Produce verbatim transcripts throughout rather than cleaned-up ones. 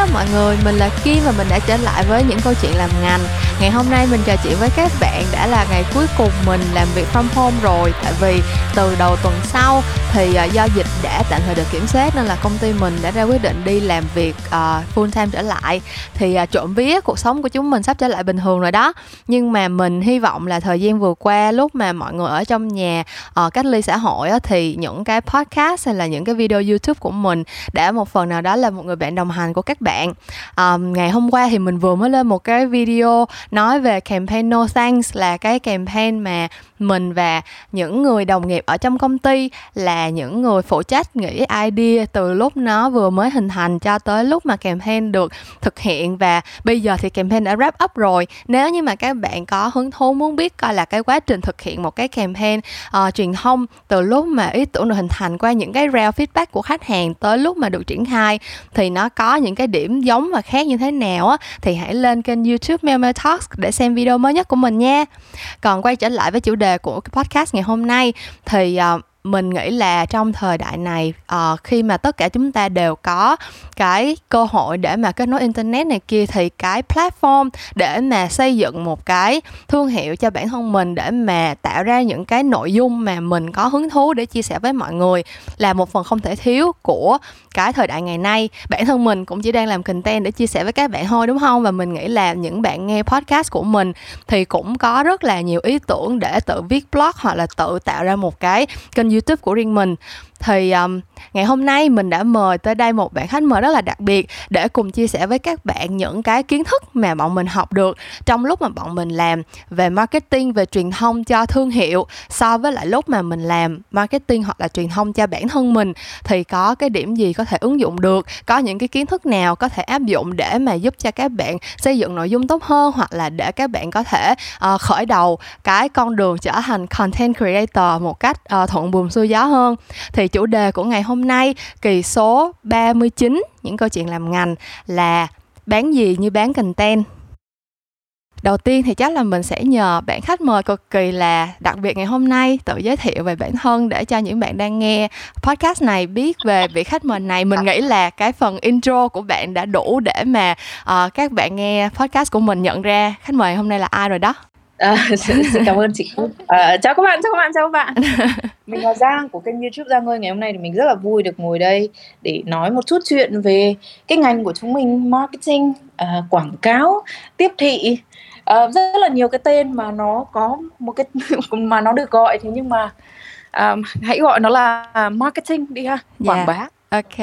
đó mọi người, mình là Kim và mình đã trở lại với những câu chuyện làm ngành. Ngày hôm nay mình trò chuyện với các bạn đã là ngày cuối cùng mình làm việc from home rồi. Tại vì từ đầu tuần sau thì do dịch đã tạm thời được kiểm soát nên là công ty mình đã ra quyết định đi làm việc uh, full time trở lại. Thì uh, trộm vía cuộc sống của chúng mình sắp trở lại bình thường rồi đó. Nhưng mà mình hy vọng là thời gian vừa qua lúc mà mọi người ở trong nhà uh, cách ly xã hội á, thì những cái podcast hay là những cái video YouTube của mình đã một phần nào đó là một người bạn đồng hành của các bạn. Uh, ngày hôm qua thì mình vừa mới lên một cái video nói về campaign No Thanks, là cái campaign mà mình và những người đồng nghiệp ở trong công ty là những người phụ trách nghĩ idea từ lúc nó vừa mới hình thành cho tới lúc mà campaign được thực hiện. Và bây giờ thì campaign đã wrap up rồi. Nếu như mà các bạn có hứng thú muốn biết coi là cái quá trình thực hiện một cái campaign uh, truyền thông từ lúc mà ý tưởng được hình thành qua những cái round feedback của khách hàng tới lúc mà được triển khai thì nó có những cái điểm giống và khác như thế nào á, thì hãy lên kênh YouTube Mail Talks để xem video mới nhất của mình nha. Còn quay trở lại với chủ đề của cái podcast ngày hôm nay thì uh, mình nghĩ là trong thời đại này uh, khi mà tất cả chúng ta đều có cái cơ hội để mà kết nối internet này kia thì cái platform để mà xây dựng một cái thương hiệu cho bản thân mình, để mà tạo ra những cái nội dung mà mình có hứng thú để chia sẻ với mọi người là một phần không thể thiếu của cái thời đại ngày nay. Bản thân mình cũng chỉ đang làm content để chia sẻ với các bạn thôi, đúng không? Và mình nghĩ là những bạn nghe podcast của mình thì cũng có rất là nhiều ý tưởng để tự viết blog hoặc là tự tạo ra một cái kênh YouTube của riêng mình. Thì um, ngày hôm nay mình đã mời tới đây một bạn khách mời rất là đặc biệt để cùng chia sẻ với các bạn những cái kiến thức mà bọn mình học được trong lúc mà bọn mình làm về marketing, về truyền thông cho thương hiệu. So với lại lúc mà mình làm marketing hoặc là truyền thông cho bản thân mình thì có cái điểm gì có thể ứng dụng được, có những cái kiến thức nào có thể áp dụng để mà giúp cho các bạn xây dựng nội dung tốt hơn, hoặc là để các bạn có thể uh, khởi đầu cái con đường trở thành content creator một cách uh, thuận buồm xuôi gió hơn. Thì chủ đề của ngày hôm nay, kỳ số ba mươi chín những câu chuyện làm ngành là bán gì như bán content. Đầu tiên thì chắc là mình sẽ nhờ bạn khách mời cực kỳ là đặc biệt ngày hôm nay tự giới thiệu về bản thân để cho những bạn đang nghe podcast này biết về vị khách mời này. Mình nghĩ là cái phần intro của bạn đã đủ để mà uh, các bạn nghe podcast của mình nhận ra khách mời hôm nay là ai rồi đó. À, xin, xin cảm ơn chị. À, chào các bạn, chào các bạn, chào các bạn. Mình là Giang của kênh YouTube Giang ơi. Ngày hôm nay thì mình rất là vui được ngồi đây để nói một chút chuyện về cái ngành của chúng mình, marketing, à, quảng cáo, tiếp thị, à, rất là nhiều cái tên mà nó có một cái mà nó được gọi, thế nhưng mà à, hãy gọi nó là marketing đi ha, quảng bá. Yeah. Ok,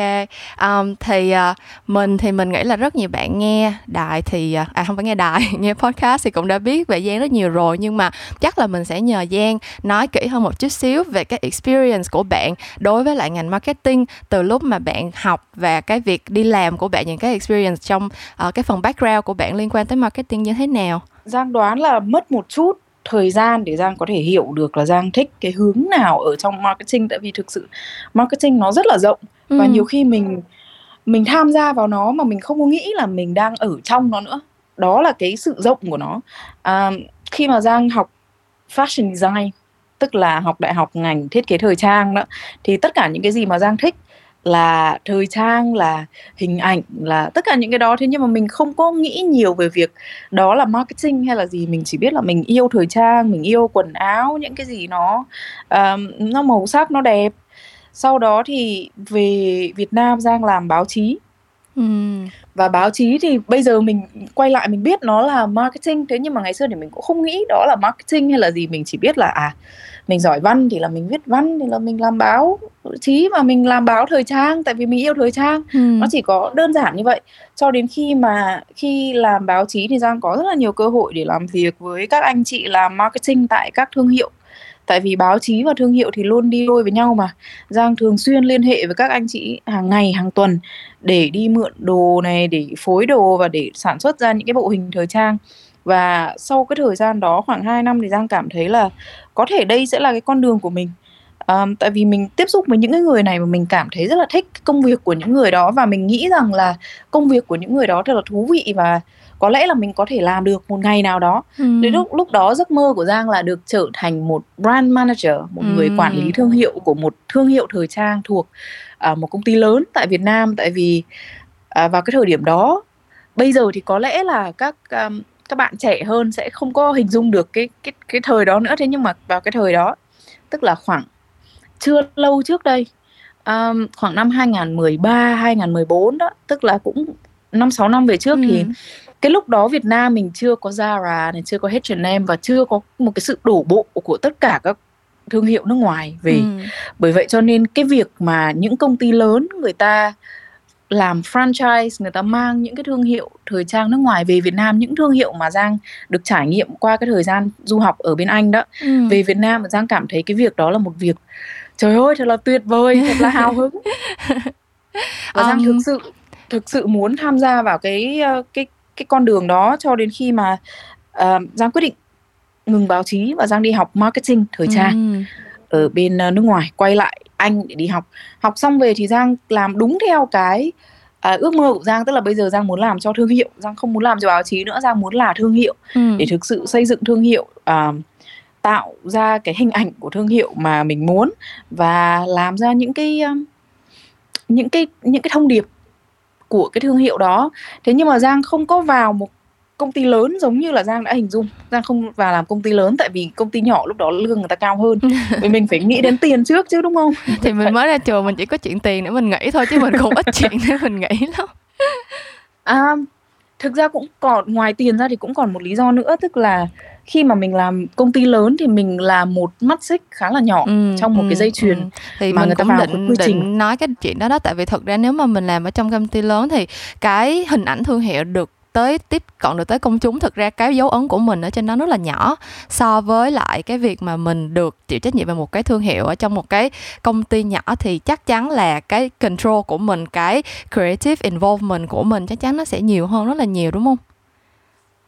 um, thì uh, mình thì mình nghĩ là rất nhiều bạn nghe đài thì uh, à không phải nghe đài, nghe podcast thì cũng đã biết về Giang rất nhiều rồi, nhưng mà chắc là mình sẽ nhờ Giang nói kỹ hơn một chút xíu về cái experience của bạn đối với lại ngành marketing từ lúc mà bạn học và cái việc đi làm của bạn, những cái experience trong uh, cái phần background của bạn liên quan tới marketing như thế nào. Giang đoán là mất một chút thời gian để Giang có thể hiểu được là Giang thích cái hướng nào ở trong marketing, tại vì thực sự marketing nó rất là rộng. Và ừ. nhiều khi mình mình tham gia vào nó mà mình không có nghĩ là mình đang ở trong nó nữa. Đó là cái sự rộng của nó. À, khi mà Giang học fashion design, tức là học đại học ngành thiết kế thời trang đó, thì tất cả những cái gì mà Giang thích là thời trang, là hình ảnh, là tất cả những cái đó. Thế nhưng mà mình không có nghĩ nhiều về việc đó là marketing hay là gì. Mình chỉ biết là mình yêu thời trang, mình yêu quần áo, những cái gì nó um, nó màu sắc, nó đẹp. Sau đó thì về Việt Nam Giang làm báo chí. Ừ. Và báo chí thì bây giờ mình quay lại mình biết nó là marketing. Thế nhưng mà ngày xưa thì mình cũng không nghĩ đó là marketing hay là gì. Mình chỉ biết là à, mình giỏi văn thì là mình viết văn, thì là mình làm báo chí, mà mình làm báo thời trang tại vì mình yêu thời trang. Ừ. Nó chỉ có đơn giản như vậy. Cho đến khi mà khi làm báo chí thì Giang có rất là nhiều cơ hội để làm việc với các anh chị làm marketing tại các thương hiệu. Tại vì báo chí và thương hiệu thì luôn đi đôi với nhau mà. Giang thường xuyên liên hệ với các anh chị hàng ngày, hàng tuần để đi mượn đồ này, để phối đồ và để sản xuất ra những cái bộ hình thời trang. Và sau cái thời gian đó khoảng hai năm thì Giang cảm thấy là có thể đây sẽ là cái con đường của mình. À, tại vì mình tiếp xúc với những người này mà mình cảm thấy rất là thích công việc của những người đó. Và mình nghĩ rằng là công việc của những người đó thật là thú vị và có lẽ là mình có thể làm được một ngày nào đó. Ừ. Đến lúc, lúc đó giấc mơ của Giang là được trở thành một brand manager, một ừ. người quản lý thương hiệu của một thương hiệu thời trang thuộc uh, một công ty lớn tại Việt Nam. Tại vì à, vào cái thời điểm đó. Bây giờ thì có lẽ là các um, các bạn trẻ hơn sẽ không có hình dung được cái cái cái thời đó nữa. Thế nhưng mà vào cái thời đó, tức là khoảng chưa lâu trước đây, um, khoảng năm hai không một ba, hai không một bốn đó, tức là cũng năm sáu năm về trước, ừ. thì cái lúc đó Việt Nam mình chưa có Zara này, chưa có hát và em và chưa có một cái sự đổ bộ của tất cả các thương hiệu nước ngoài về. Ừ. Bởi vậy cho nên cái việc mà những công ty lớn người ta làm franchise, người ta mang những cái thương hiệu thời trang nước ngoài về Việt Nam, những thương hiệu mà Giang được trải nghiệm qua cái thời gian du học ở bên Anh đó, ừ. về Việt Nam, Giang cảm thấy cái việc đó là một việc trời ơi thật là tuyệt vời, thật là hào hứng. Và Giang um... thực sự thực sự muốn tham gia vào cái cái cái con đường đó cho đến khi mà uh, Giang quyết định ngừng báo chí và Giang đi học marketing thời trang ừ. ở bên nước ngoài, quay lại Anh để đi học. Học xong về thì Giang làm đúng theo cái à, ước mơ của Giang. Tức là bây giờ Giang muốn làm cho thương hiệu, Giang không muốn làm cho báo chí nữa, Giang muốn là thương hiệu, ừ. để thực sự xây dựng thương hiệu, à, tạo ra cái hình ảnh của thương hiệu mà mình muốn và làm ra những cái những cái những cái thông điệp của cái thương hiệu đó. Thế nhưng mà Giang không có vào một công ty lớn giống như là Giang đã hình dung. Giang không vào làm công ty lớn tại vì công ty nhỏ lúc đó lương người ta cao hơn. Vì mình phải nghĩ đến tiền trước chứ, đúng không? Thì mình mới ra trường mình chỉ có chuyện tiền để mình nghĩ thôi, chứ mình cũng ít chuyện để mình nghĩ lắm. À, thực ra cũng còn, ngoài tiền ra thì cũng còn một lý do nữa. Tức là khi mà mình làm công ty lớn thì mình là một mắt xích khá là nhỏ ừ, trong một ừ, cái dây chuyền ừ. thì mà mình người ta cũng định, định nói cái chuyện đó đó. Tại vì thực ra nếu mà mình làm ở trong công ty lớn thì cái hình ảnh thương hiệu được tới tiếp cận được tới công chúng, thực ra cái dấu ấn của mình ở trên đó rất là nhỏ so với lại cái việc mà mình được chịu trách nhiệm về một cái thương hiệu ở trong một cái công ty nhỏ. Thì chắc chắn là cái control của mình, cái creative involvement của mình chắc chắn nó sẽ nhiều hơn rất là nhiều, đúng không?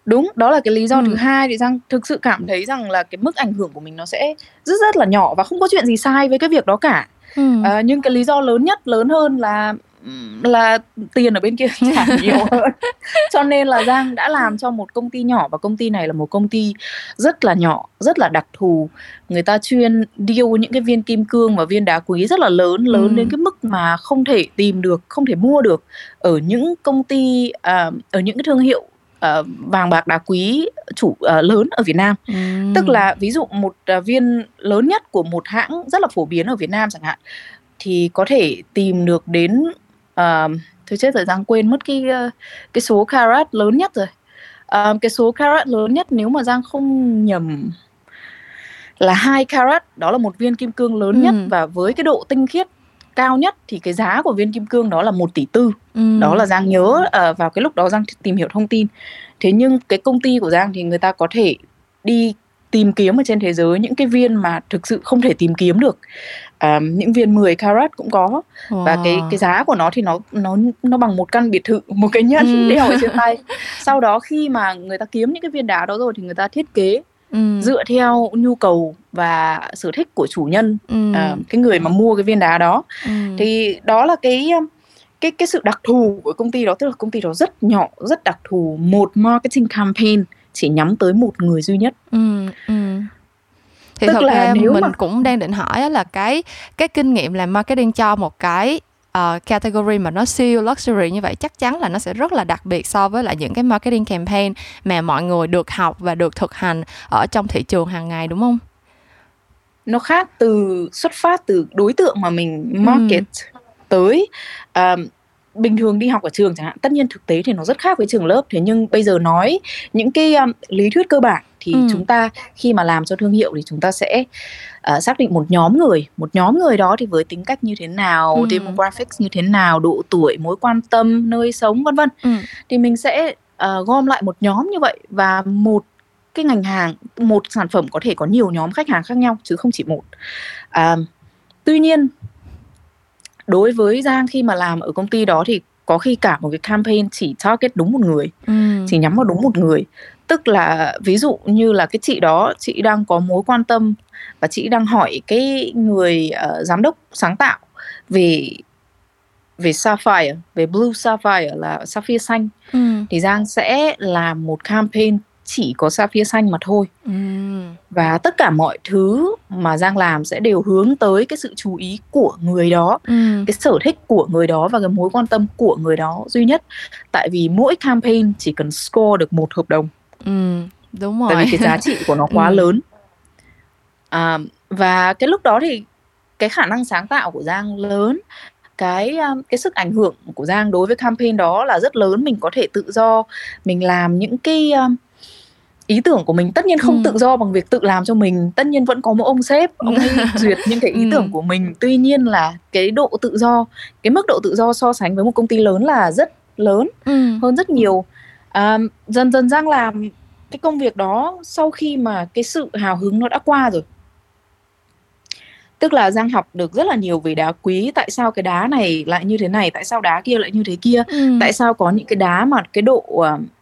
Đúng, đó là cái lý do ừ. thứ hai thì Giang thực sự cảm thấy rằng là cái mức ảnh hưởng của mình nó sẽ rất rất là nhỏ và không có chuyện gì sai với cái việc đó cả. ừ. À, nhưng cái lý do lớn nhất, lớn hơn là là tiền ở bên kia trả nhiều hơn. Cho nên là Giang đã làm cho một công ty nhỏ, và công ty này là một công ty rất là nhỏ, rất là đặc thù. Người ta chuyên deal những cái viên kim cương và viên đá quý rất là lớn, lớn ừ. đến cái mức mà không thể tìm được, không thể mua được ở những công ty, uh, ở những cái thương hiệu uh, vàng bạc đá quý chủ uh, lớn ở Việt Nam. ừ. Tức là ví dụ một uh, viên lớn nhất của một hãng rất là phổ biến ở Việt Nam chẳng hạn, thì có thể tìm được đến Uh, thôi chết rồi, Giang quên mất cái uh, cái số carat lớn nhất rồi. Uh, cái số carat lớn nhất nếu mà Giang không nhầm là hai carat, đó là một viên kim cương lớn ừ. nhất, và với cái độ tinh khiết cao nhất thì cái giá của viên kim cương đó là một tỷ tư. ừ. Đó là Giang nhớ uh, vào cái lúc đó Giang tìm hiểu thông tin. Thế nhưng cái công ty của Giang thì người ta có thể đi tìm kiếm ở trên thế giới những cái viên mà thực sự không thể tìm kiếm được. À, những viên mười carat cũng có. Wow. Và cái cái giá của nó thì nó nó nó bằng một căn biệt thự, một cái nhẫn ừ. đeo ở trên tay. Sau đó khi mà người ta kiếm những cái viên đá đó rồi thì người ta thiết kế ừ. dựa theo nhu cầu và sở thích của chủ nhân, ừ. à, cái người mà mua cái viên đá đó. Ừ. Thì đó là cái cái cái sự đặc thù của công ty đó, tức là công ty đó rất nhỏ, rất đặc thù, một marketing campaign chỉ nhắm tới một người duy nhất. Ừ, ừ. Thì tức thật là ra nếu mình mà... cũng đang định hỏi là cái cái kinh nghiệm làm marketing cho một cái uh, category mà nó siêu luxury như vậy chắc chắn là nó sẽ rất là đặc biệt so với lại những cái marketing campaign mà mọi người được học và được thực hành ở trong thị trường hàng ngày, đúng không? Nó khác từ xuất phát từ đối tượng mà mình market ừ. tới. Um, bình thường đi học ở trường chẳng hạn, tất nhiên thực tế thì nó rất khác với trường lớp. Thế nhưng bây giờ nói những cái um, lý thuyết cơ bản thì ừ. chúng ta khi mà làm cho thương hiệu thì chúng ta sẽ uh, xác định một nhóm người, một nhóm người đó thì với tính cách như thế nào, ừ. demographics như thế nào, độ tuổi, mối quan tâm, nơi sống, vân vân. ừ. Thì mình sẽ uh, gom lại một nhóm như vậy, và một cái ngành hàng, một sản phẩm có thể có nhiều nhóm khách hàng khác nhau chứ không chỉ một. Uh, tuy nhiên đối với Giang khi mà làm ở công ty đó thì có khi cả một cái campaign chỉ target đúng một người, ừ. chỉ nhắm vào đúng một người. Tức là ví dụ như là cái chị đó, chị đang có mối quan tâm và chị đang hỏi cái người uh, giám đốc sáng tạo về về sapphire, về blue sapphire là sapphire xanh. Ừ. Thì Giang sẽ làm một campaign chỉ có sapphire xanh mà thôi. Ừ. Và tất cả mọi thứ mà Giang làm sẽ đều hướng tới cái sự chú ý của người đó, ừ. cái sở thích của người đó và cái mối quan tâm của người đó duy nhất. Tại vì mỗi campaign chỉ cần score được một hợp đồng. Ừ, đúng rồi. Tại vì cái giá trị của nó quá ừ. lớn. À, và cái lúc đó thì cái khả năng sáng tạo của Giang lớn, cái cái sức ảnh hưởng của Giang đối với campaign đó là rất lớn. Mình có thể tự do, mình làm những cái ý tưởng của mình. Tất nhiên không ừ. tự do bằng việc tự làm cho mình. Tất nhiên vẫn có một ông sếp, ông ấy duyệt những cái ý ừ. tưởng của mình. Tuy nhiên là cái độ tự do, cái mức độ tự do so sánh với một công ty lớn là rất lớn, ừ. hơn rất nhiều. À, dần dần Giang làm cái công việc đó sau khi mà cái sự hào hứng nó đã qua rồi. Tức là Giang học được rất là nhiều về đá quý. Tại sao cái đá này lại như thế này, tại sao đá kia lại như thế kia, ừ. tại sao có những cái đá mà cái độ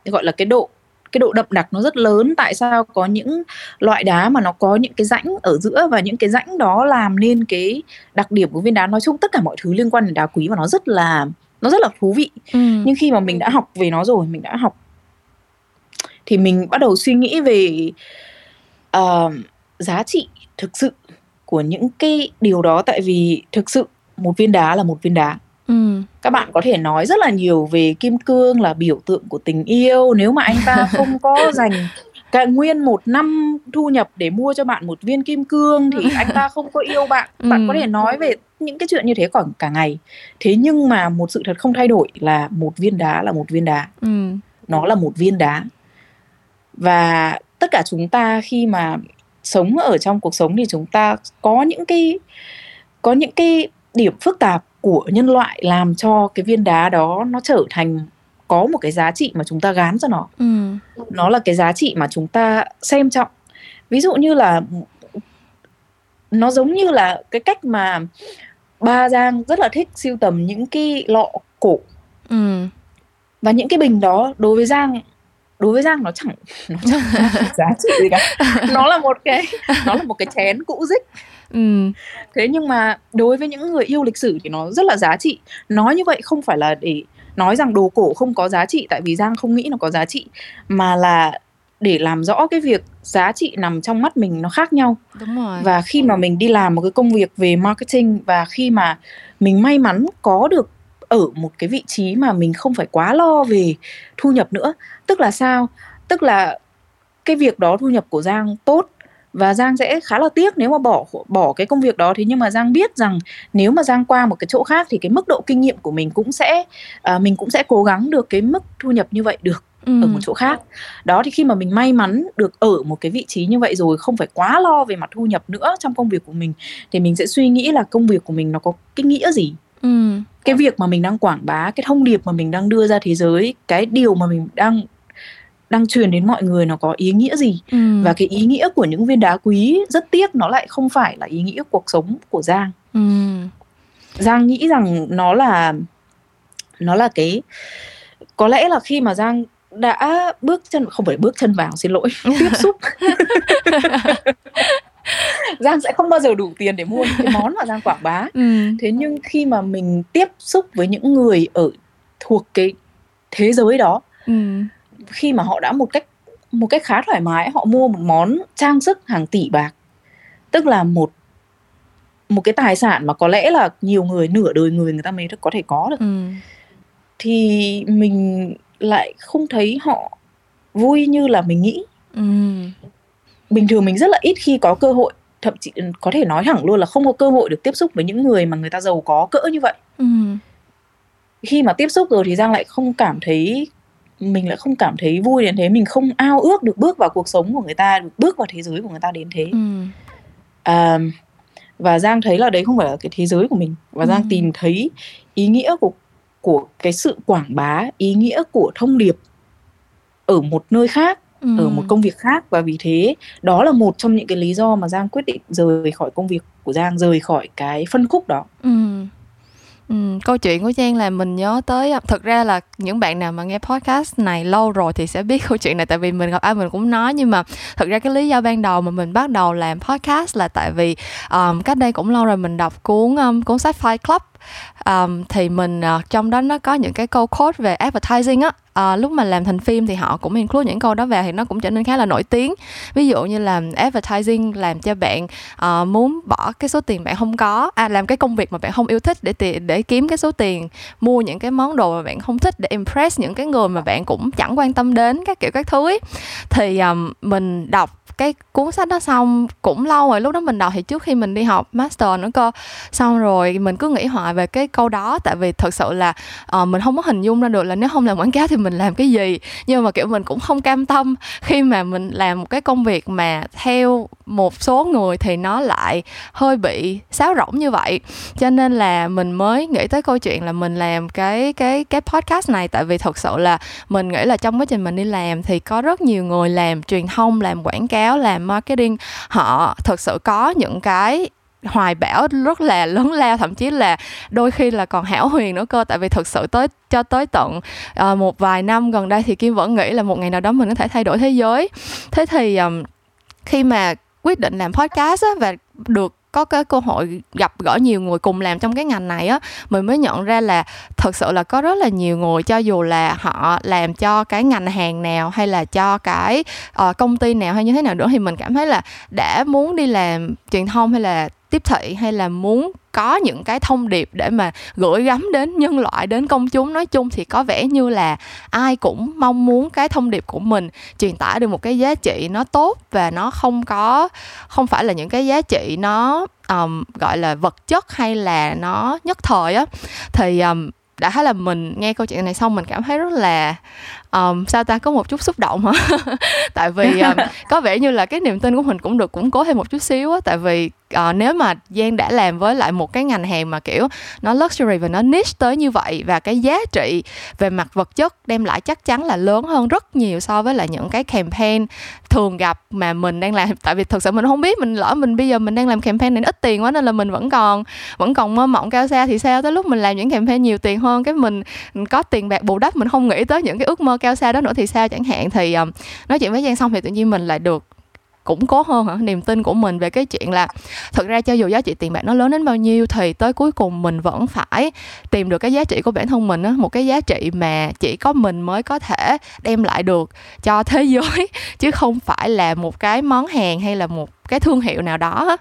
gọi là cái độ cái độ đậm đặc nó rất lớn, tại sao có những loại đá mà nó có những cái rãnh ở giữa và những cái rãnh đó làm nên cái đặc điểm của viên đá. Nói chung tất cả mọi thứ liên quan đến đá quý và nó rất là nó rất là thú vị. ừ. Nhưng khi mà mình đã học về nó rồi, mình đã học thì mình bắt đầu suy nghĩ về uh, giá trị thực sự của những cái điều đó. Tại vì thực sự một viên đá là một viên đá. ừ. Các bạn có thể nói rất là nhiều về kim cương là biểu tượng của tình yêu. Nếu mà anh ta không có dành cả nguyên một năm thu nhập để mua cho bạn một viên kim cương thì anh ta không có yêu bạn. Bạn ừ. có thể nói về những cái chuyện như thế khoảng cả ngày. Thế nhưng mà một sự thật không thay đổi là một viên đá là một viên đá. ừ. Nó là một viên đá. Và tất cả chúng ta khi mà sống ở trong cuộc sống thì chúng ta có những cái có những cái điểm phức tạp của nhân loại làm cho cái viên đá đó nó trở thành có một cái giá trị mà chúng ta gán cho nó. ừ. Nó là cái giá trị mà chúng ta xem trọng. Ví dụ như là nó giống như là cái cách mà ba Giang rất là thích sưu tầm những cái lọ cổ. ừ. Và những cái bình đó đối với Giang đối với Giang nó chẳng nó chẳng giá trị gì cả. Nó là một cái nó là một cái chén cũ rích. ừ. Thế nhưng mà đối với những người yêu lịch sử thì nó rất là giá trị. Nói như vậy không phải là để nói rằng đồ cổ không có giá trị, tại vì Giang không nghĩ nó có giá trị, mà là để làm rõ cái việc giá trị nằm trong mắt mình nó khác nhau. Đúng rồi. Và khi mà mình đi làm một cái công việc về marketing và khi mà mình may mắn có được ở một cái vị trí mà mình không phải quá lo về thu nhập nữa. Tức là sao? Tức là cái việc đó thu nhập của Giang tốt và Giang sẽ khá là tiếc nếu mà bỏ bỏ cái công việc đó. Thế nhưng mà Giang biết rằng nếu mà Giang qua một cái chỗ khác thì cái mức độ kinh nghiệm của mình cũng sẽ à, mình cũng sẽ cố gắng được cái mức thu nhập như vậy được ừ. ở một chỗ khác. Đó thì khi mà mình may mắn được ở một cái vị trí như vậy rồi, không phải quá lo về mặt thu nhập nữa trong công việc của mình, thì mình sẽ suy nghĩ là công việc của mình nó có cái nghĩa gì. Ừ. Cái việc mà mình đang quảng bá, cái thông điệp mà mình đang đưa ra thế giới, cái điều mà mình đang đang truyền đến mọi người nó có ý nghĩa gì. ừ. Và cái ý nghĩa của những viên đá quý rất tiếc nó lại không phải là ý nghĩa cuộc sống của Giang. ừ. Giang nghĩ rằng nó là nó là cái có lẽ là khi mà Giang đã bước chân không phải bước chân vào xin lỗi tiếp xúc Giang sẽ không bao giờ đủ tiền để mua những cái món mà Giang quảng bá. ừ. Thế nhưng khi mà mình tiếp xúc với những người ở thuộc cái thế giới đó, ừ. khi mà họ đã một cách một cách khá thoải mái, họ mua một món trang sức hàng tỷ bạc, tức là một một cái tài sản mà có lẽ là nhiều người nửa đời người người ta mới có thể có được, ừ. thì mình lại không thấy họ vui như là mình nghĩ. ừ. Bình thường mình rất là ít khi có cơ hội, thậm chí có thể nói thẳng luôn là không có cơ hội được tiếp xúc với những người mà người ta giàu có cỡ như vậy. ừ. Khi mà tiếp xúc rồi thì Giang lại không cảm thấy Mình lại không cảm thấy vui đến thế. Mình không ao ước được bước vào cuộc sống của người ta, được bước vào thế giới của người ta đến thế. ừ. à, Và Giang thấy là đấy không phải là cái thế giới của mình. Và Giang ừ. tìm thấy ý nghĩa của, của cái sự quảng bá, ý nghĩa của thông điệp ở một nơi khác, Ừ. ở một công việc khác. Và vì thế đó là một trong những cái lý do mà Giang quyết định rời khỏi công việc của Giang, rời khỏi cái phân khúc đó. ừ. Ừ. Câu chuyện của Giang là mình nhớ tới, thực ra là những bạn nào mà nghe podcast này lâu rồi thì sẽ biết câu chuyện này, tại vì mình gặp ai mình cũng nói. Nhưng mà thực ra cái lý do ban đầu mà mình bắt đầu làm podcast là tại vì um, cách đây cũng lâu rồi mình đọc cuốn um, cuốn sách Fight Club um, thì mình uh, trong đó nó có những cái câu quote về advertising á. À, lúc mà làm thành phim thì họ cũng include những câu đó về, thì nó cũng trở nên khá là nổi tiếng. Ví dụ như là advertising làm cho bạn à, muốn bỏ cái số tiền bạn không có, à, làm cái công việc mà bạn không yêu thích để tiền, để kiếm cái số tiền mua những cái món đồ mà bạn không thích, để impress những cái người mà bạn cũng chẳng quan tâm đến, các kiểu các thứ ấy. Thì à, mình đọc cái cuốn sách đó xong cũng lâu rồi, lúc đó mình đọc thì trước khi mình đi học master nữa cơ. Xong rồi mình cứ nghĩ hoài về cái câu đó, tại vì thật sự là uh, mình không có hình dung ra được là nếu không làm quảng cáo thì mình làm cái gì. Nhưng mà kiểu mình cũng không cam tâm khi mà mình làm một cái công việc mà theo một số người thì nó lại hơi bị sáo rỗng như vậy. Cho nên là mình mới nghĩ tới câu chuyện là mình làm cái cái cái podcast này, tại vì thật sự là mình nghĩ là trong quá trình mình đi làm thì có rất nhiều người làm truyền thông, làm quảng cáo, làm marketing, họ thực sự có những cái hoài bão rất là lớn lao, thậm chí là đôi khi là còn hão huyền nữa cơ. Tại vì thực sự tới cho tới tận uh, một vài năm gần đây thì Kim vẫn nghĩ là một ngày nào đó mình có thể thay đổi thế giới. Thế thì um, khi mà quyết định làm podcast á, và được có cái cơ hội gặp gỡ nhiều người cùng làm trong cái ngành này á, mình mới nhận ra là thật sự là có rất là nhiều người, cho dù là họ làm cho cái ngành hàng nào hay là cho cái uh, công ty nào hay như thế nào nữa, thì mình cảm thấy là đã muốn đi làm truyền thông hay là tiếp thị hay là muốn có những cái thông điệp để mà gửi gắm đến nhân loại, đến công chúng nói chung, thì có vẻ như là ai cũng mong muốn cái thông điệp của mình truyền tải được một cái giá trị nó tốt, và nó không có không phải là những cái giá trị nó um, gọi là vật chất hay là nó nhất thời á. Thì um, đã thấy là mình nghe câu chuyện này xong mình cảm thấy rất là um, sao ta có một chút xúc động hả? Tại vì um, có vẻ như là cái niềm tin của mình cũng được củng cố thêm một chút xíu á. Tại vì uh, nếu mà Giang đã làm với lại một cái ngành hàng mà kiểu nó luxury và nó niche tới như vậy, và cái giá trị về mặt vật chất đem lại chắc chắn là lớn hơn rất nhiều so với lại những cái campaign thường gặp mà mình đang làm. Tại vì thực sự mình không biết, mình lỡ mình bây giờ mình đang làm campaign này ít tiền quá nên là mình vẫn còn vẫn còn mơ mộng cao xa thì sao, tới lúc mình làm những campaign nhiều tiền hơn, cái mình có tiền bạc bù đắp, mình không nghĩ tới những cái ước mơ cao xa đó nữa thì sao chẳng hạn. Thì um, nói chuyện với Giang xong thì tự nhiên mình lại được củng cố hơn hả? Niềm tin của mình về cái chuyện là thực ra cho dù giá trị tiền bạc nó lớn đến bao nhiêu thì tới cuối cùng mình vẫn phải tìm được cái giá trị của bản thân mình á, một cái giá trị mà chỉ có mình mới có thể đem lại được cho thế giới, chứ không phải là một cái món hàng hay là một cái thương hiệu nào đó á.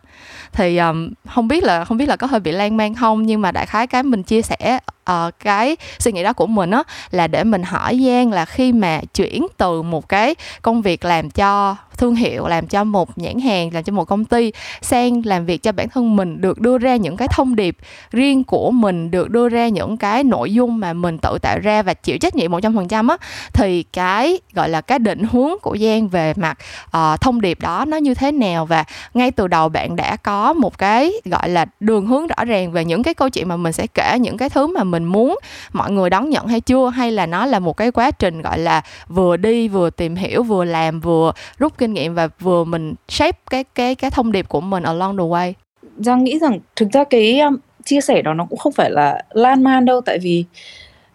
Thì um, không biết là không biết là có hơi bị lan man không, nhưng mà đại khái cái mình chia sẻ uh, cái suy nghĩ đó của mình á, là để mình hỏi Giang là khi mà chuyển từ một cái công việc làm cho thương hiệu, làm cho một nhãn hàng, làm cho một công ty, sang làm việc cho bản thân mình, được đưa ra những cái thông điệp riêng của mình, được đưa ra những cái nội dung mà mình tự tạo ra và chịu trách nhiệm một trăm phần trăm á, thì cái gọi là cái định hướng của Giang về mặt uh, thông điệp đó nó như thế nào, và ngay từ đầu bạn đã có một cái gọi là đường hướng rõ ràng về những cái câu chuyện mà mình sẽ kể, những cái thứ mà mình muốn mọi người đón nhận hay chưa, hay là nó là một cái quá trình gọi là vừa đi vừa tìm hiểu, vừa làm vừa rút kinh nghiệm, và vừa mình shape cái cái cái thông điệp của mình along the way? Giang nghĩ rằng thực ra cái um, chia sẻ đó nó cũng không phải là lan man đâu, tại vì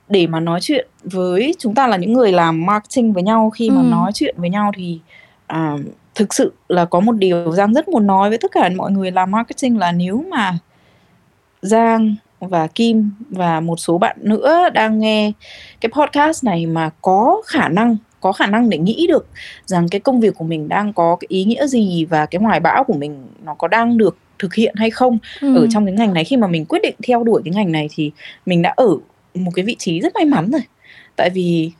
để mà nói chuyện với chúng ta là những người làm marketing với nhau, khi mà ừ. nói chuyện với nhau thì uh, thực sự là có một điều Giang rất muốn nói với tất cả mọi người làm marketing, là nếu mà Giang và Kim và một số bạn nữa đang nghe cái podcast này mà có khả năng có khả năng để nghĩ được rằng cái công việc của mình đang có cái ý nghĩa gì, và cái hoài bão của mình nó có đang được thực hiện hay không ừ. ở trong cái ngành này, khi mà mình quyết định theo đuổi cái ngành này thì mình đã ở một cái vị trí rất may mắn rồi. Tại vì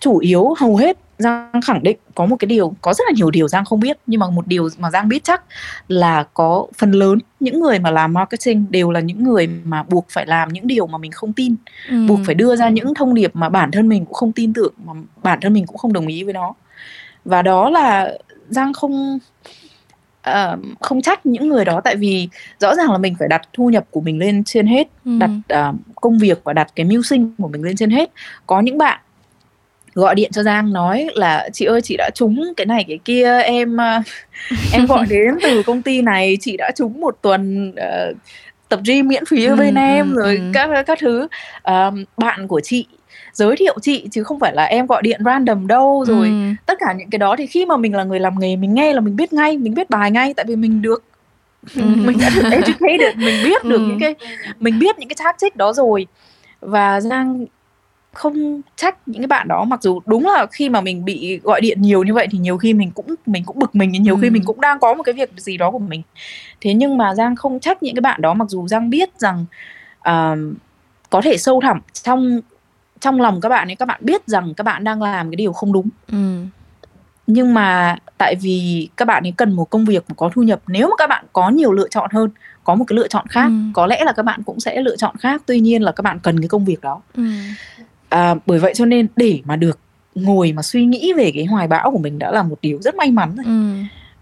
chủ yếu hầu hết Giang khẳng định có một cái điều, có rất là nhiều điều Giang không biết, nhưng mà một điều mà Giang biết chắc là có phần lớn những người mà làm marketing đều là những người mà buộc phải làm những điều mà mình không tin, ừ. buộc phải đưa ra những thông điệp mà bản thân mình cũng không tin tưởng, mà bản thân mình cũng không đồng ý với nó. Và đó là Giang không uh, không trách những người đó, tại vì rõ ràng là mình phải đặt thu nhập của mình lên trên hết, ừ. đặt uh, công việc và đặt cái mưu sinh của mình lên trên hết. Có những bạn gọi điện cho Giang nói là chị ơi chị đã trúng cái này cái kia, em em gọi đến từ công ty này, chị đã trúng một tuần uh, tập gym miễn phí ở bên ừ, em rồi ừ. các các thứ uh, bạn của chị giới thiệu chị chứ không phải là em gọi điện random đâu rồi ừ. tất cả những cái đó. Thì khi mà mình là người làm nghề, mình nghe là mình biết ngay, mình biết bài ngay, tại vì mình được Mình đã được educated, mình biết được những cái mình biết những cái tactic đó rồi. Và Giang không trách những cái bạn đó, mặc dù đúng là khi mà mình bị gọi điện nhiều như vậy thì nhiều khi mình cũng mình cũng bực mình, nhiều ừ. khi mình cũng đang có một cái việc gì đó của mình. Thế nhưng mà Giang không trách những cái bạn đó, mặc dù Giang biết rằng uh, có thể sâu thẳm trong trong lòng các bạn ấy, các bạn biết rằng các bạn đang làm cái điều không đúng. Ừ. Nhưng mà tại vì các bạn ấy cần một công việc mà có thu nhập, nếu mà các bạn có nhiều lựa chọn hơn, có một cái lựa chọn khác, ừ. có lẽ là các bạn cũng sẽ lựa chọn khác, tuy nhiên là các bạn cần cái công việc đó. Ừ. À, bởi vậy cho nên để mà được ngồi mà suy nghĩ về cái hoài bão của mình đã là một điều rất may mắn rồi. Ừ.